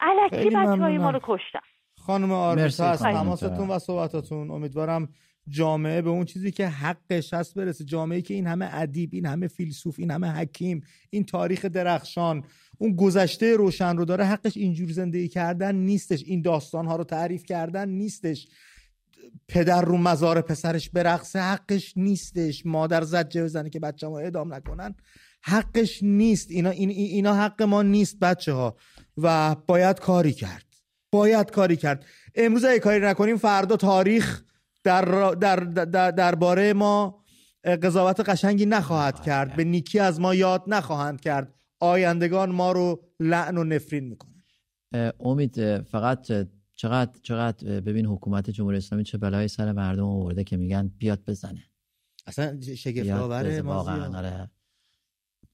الکی بچه‌های ما رو کشتن. خانم آرمیتا از تماستون و صحبتاتون، امیدوارم جامعه به اون چیزی که حقش هست برسه. جامعه‌ای که این همه ادیب، این همه فیلسوف، این همه حکیم، این تاریخ درخشان، اون گذشته روشن رو داره، حقش اینجور زندگی کردن نیستش، این داستان‌ها رو تعریف کردن نیستش، پدر رو مزار پسرش برقصه حقش نیستش، مادر زجه بزنه که بچه‌مو اعدام نکنن حقش نیست. اینا حق ما نیست بچه‌ها و باید کاری کرد. امروز اگه کاری نکنیم فردا تاریخ درباره ما قضاوت قشنگی نخواهد کرد، به نیکی از ما یاد نخواهند کرد، آیندگان ما رو لعن و نفرین میکنن. امید فقط چقدر ببین حکومت جمهوری اسلامی چه بلایی سر مردم آورده که میگن بیاد بزنه. اصلا شگفت آوره واقعا.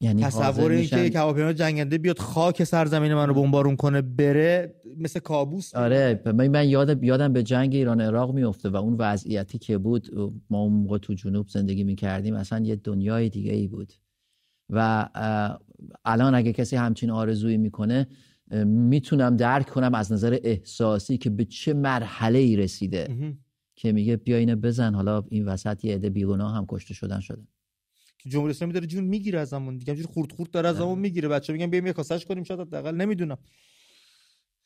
یعنی تصور این که یک هواپیمای جنگنده بیاد خاک سرزمین من رو بمبارون کنه بره، مثل کابوس. آره من یادم به جنگ ایران عراق میفته و اون وضعیتی که بود، ما اون موقع تو جنوب زندگی میکردیم، اصلا یه دنیای دیگه ای بود. و الان اگه کسی همچین آرزویی میکنه میتونم درک کنم از نظر احساسی که به چه مرحله ای رسیده که میگه بیا اینه بزن. حالا این وسط یه عده بیگناه هم کشته شدن. جمهوری اسلامی داره جون میگیره ازمون دیگه، همینجوری خورد داره ازمون میگیره. بچه‌ها میگن بیایم یه کاسش کنیم شاید حداقل،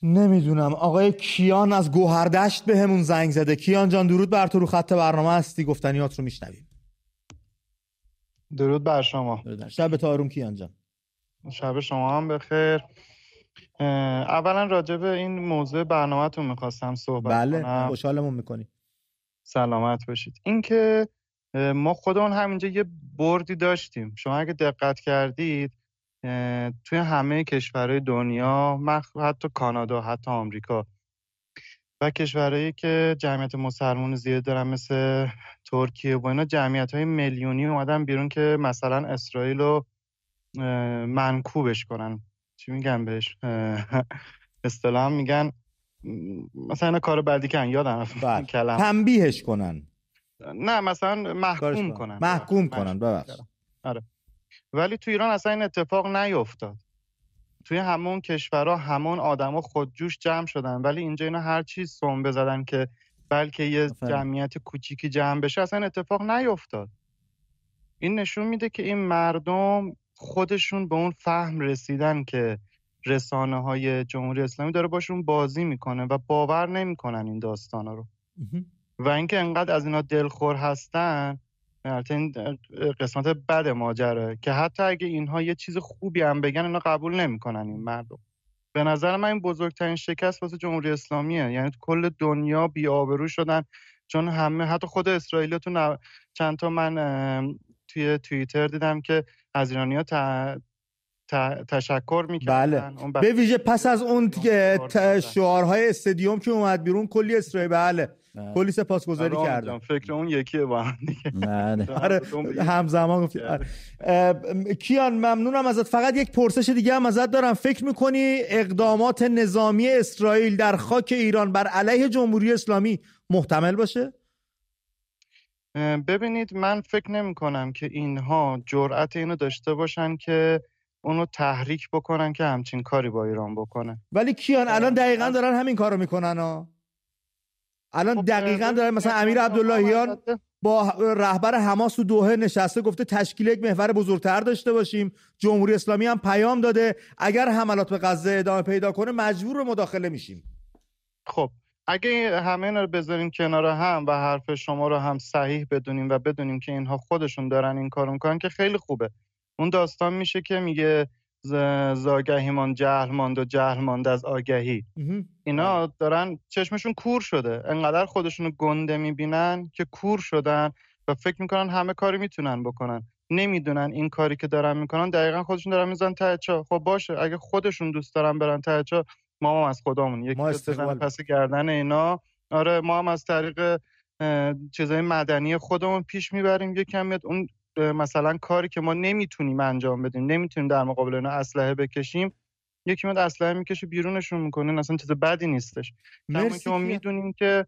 نمیدونم. آقای کیان از گوهردشت بهمون زنگ زده. کیان جان درود بر تو، رو خط برنامه هستی، گفتنیات رو میشنویم. درود بر شما، شب تاروم کیان جان. شب شما هم بخیر. اولا راجع به این موضوع برنامه‌تون می‌خواستم صحبت کنم. خوشحالمون می‌کنی، سلامت باشید. اینکه ما خودمون همینجا یه بردی داشتیم. شما اگه دقت کردید توی همه کشورهای دنیا، حتی کانادا، حتی آمریکا و کشورهایی که جمعیت مسلمان زیاد دارن مثل ترکیه و اینا، جمعیت‌های میلیونی اومدن بیرون که مثلا اسرائیل رو منکوبش کنن. چی میگن بهش؟ اصطلاحاً میگن مثلا اینا کار بعدی که یادم رفت کلام، تنبیهش کنن، نه مثلا محکوم کنن. ببخشید. آره. ولی تو ایران اصلا این اتفاق نیفتاد. توی همون کشورها همون آدما خودجوش جمع شدن، ولی اینجا اینا هر چیز سنبه زدن که بلکه یه جمعیت کوچیکی جمع بشه، اصلا اتفاق نیفتاد. این نشون میده که این مردم خودشون به اون فهم رسیدن که رسانه‌های جمهوری اسلامی داره باشون بازی میکنه و باور نمیکنن این داستانا رو. و اینکه انقدر از اینا دلخور هستن، البته این قسمت بد ماجرا که حتی اگه اینها یه چیز خوبی هم بگن اینا قبول نمیکنن این مردم. به نظر من این بزرگترین شکست واسه جمهوری اسلامیه. یعنی تو کل دنیا بی‌آبرو شدن، چون همه، حتی خود اسرائیل تو چند تا من توی توییتر دیدم که از ایرانی‌ها تشکر می‌کردن. بله. به ویژه پس از اون شعارهای استادیوم که اومد بیرون، کلی اسرائیل کلی سپاسگزاری کردم. فکر اون یکیه با هم دیگه. همزمان گفت. کیان ممنونم ازت. فقط یک پرسش دیگه هم ازت دارم. فکر می‌کنی اقدامات نظامی اسرائیل در خاک ایران بر علیه جمهوری اسلامی محتمل باشه؟ ببینید، من فکر نمی‌کنم که اینها جرأت اینو داشته باشن که اونو تحریک بکنن که همچین کاری با ایران بکنن. ولی کیان الان دقیقاً دارن همین کارو می‌کنن ها. الان دقیقاً دارن، مثلا امیر عبداللهیان با رهبر حماس تو دوحه نشسته، گفته تشکیل یک محور بزرگتر داشته باشیم. جمهوری اسلامی هم پیام داده اگر حملات به غزه ادامه پیدا کنه مجبور به مداخله میشیم. خب اگه همه اینا رو بذاریم کنار هم و حرف شما رو هم صحیح بدونیم و بدونیم که اینها خودشون دارن این کارو میکنن که خیلی خوبه. اون داستان میشه که میگه زاگهیمان جهل ماند و جهل ماند از آگهی. اینا دارن چشمشون کور شده، انقدر خودشونو گنده میبینن که کور شدن و فکر میکنن همه کاری میتونن بکنن. نمیدونن این کاری که دارن میکنن دقیقاً خودشون دارن میزن ته چاه. خب باشه، اگه خودشون دوست دارن برن ته چاه، ما هم از خودمون یک استفاده پس گردن اینا. آره، ما هم از طریق چیزای مدنی خودمون پیش میبریم، یکم میاد اون مثلا کاری که ما نمیتونیم انجام بدیم، نمیتونیم در مقابل اینا اسلحه بکشیم، یکی میاد اسلحه میکشه بیرونشون میکنه. اصلا چیز بدی نیستش. همون که ما میدونیم که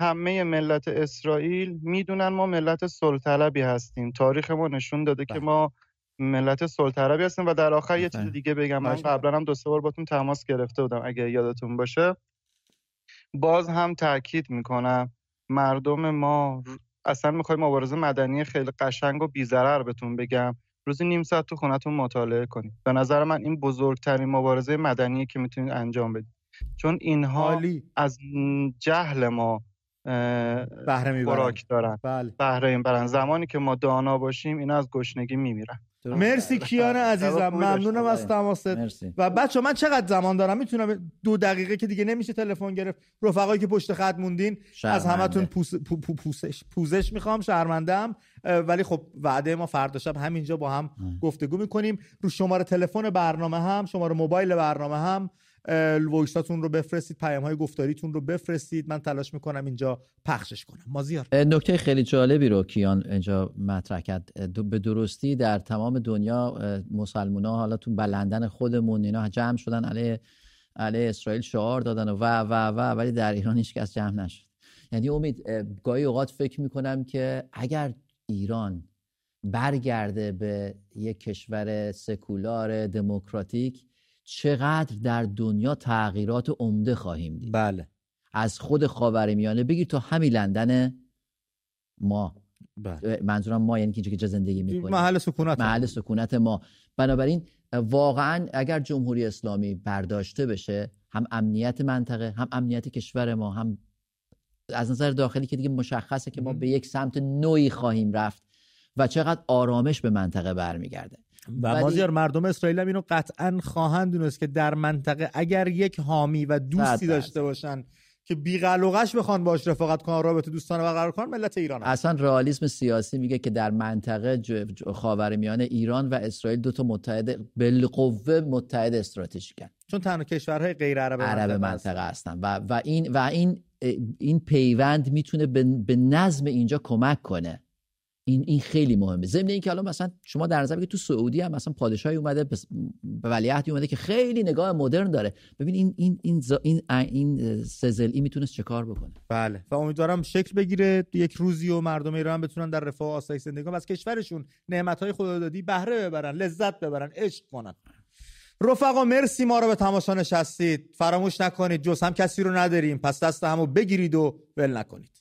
همه ملت اسرائیل میدونن ما ملت سلطلبی هستیم. تاریخ ما نشون داده که ما ملت سلطلبی هستیم. و در آخر یه چیز دیگه بگم، من قبلا هم دو سه بار باتون تماس گرفته بودم اگه یادتون باشه، باز هم تاکید میکنم مردم ما اصلا میخوایم مبارزه مدنی خیلی قشنگ و بی‌ضرر بهتون بگم، روزی نیم ساعت تو خونتون مطالعه کنید. به نظر من این بزرگترین مبارزه مدنیه که میتونید انجام بدید، چون اینها از جهل ما بهره میبرن. بله. بهره میبرن. زمانی که ما دانا باشیم اینا از گشنگی میمیرن. مرسی کیان عزیزم، ممنونم از تماست. و بچه من چقدر زمان دارم؟ میتونم 2 دقیقه که دیگه نمیشه تلفن گرفت. رفقایی که پشت خط موندین از همتون پوزش میخوام، شرمندم. ولی خب وعده ما فردا شب همینجا با هم گفتگو میکنیم. رو شماره تلفن برنامه هم، شماره موبایل برنامه هم، وایساتون رو بفرستید، پیام‌های گفتاریتون رو بفرستید، من تلاش میکنم اینجا پخشش کنم. مازیار نکته خیلی جالبی رو کیان اینجا مطرح کرد. به درستی در تمام دنیا مسلمان‌ها حالا تو بلندن خودمون اینا جمع شدن علیه اسرائیل شعار دادن و ولی در ایران هیچ کس جمع نشد. یعنی امید گاهی اوقات فکر میکنم که اگر ایران برگرده به یک کشور سکولار دموکراتیک چقدر در دنیا تغییرات عمده خواهیم دید. بله. از خود خاورمیانه بگیر تا همین لندن ما. بله. منظورم ما یعنی اینجا که زندگی می‌کنیم. محل سکونت ما. بنابراین واقعاً اگر جمهوری اسلامی برداشته بشه، هم امنیت منطقه، هم امنیت کشور ما، هم از نظر داخلی که دیگه مشخصه که ما به یک سمت نوعی خواهیم رفت و چقدر آرامش به منطقه برمیگرده. و مازیار مردم اسرائیل هم اینو قطعا خواهند دونست که در منطقه اگر یک حامی و دوستی داشته باشن که بی‌قلقش بخوان باش رفاقت کنن، رابطه دوستانه برقرار کنن، ملت ایران هم. اصلا رئالیسم سیاسی میگه که در منطقه خاورمیانه ایران و اسرائیل دو تا متحد بالقوه متحد استراتژیکن، چون تنها کشورهای غیر عرب منطقه هستن و این پیوند میتونه به نظم اینجا کمک کنه. این خیلی مهمه. ضمن اینکه الان مثلا شما در نظر بگیرید تو سعودی هم مثلا پادشاهی اومده، ولیعهدی اومده که خیلی نگاه مدرن داره. ببین این سزلی میتونه چه کار بکنه. بله. و امیدوارم شکل بگیره یک روزی و مردم ایران بتونن در رفاه و آسایش زندگی کنن، از کشورشون نعمت‌های خدادادی بهره ببرن، لذت ببرن، عشق کنن. رفقا مرسی، ما رو به تماشا نشستید. فراموش نکنید جز هم کسی رو نداریم، پس دست همو بگیرید و ول نکنید.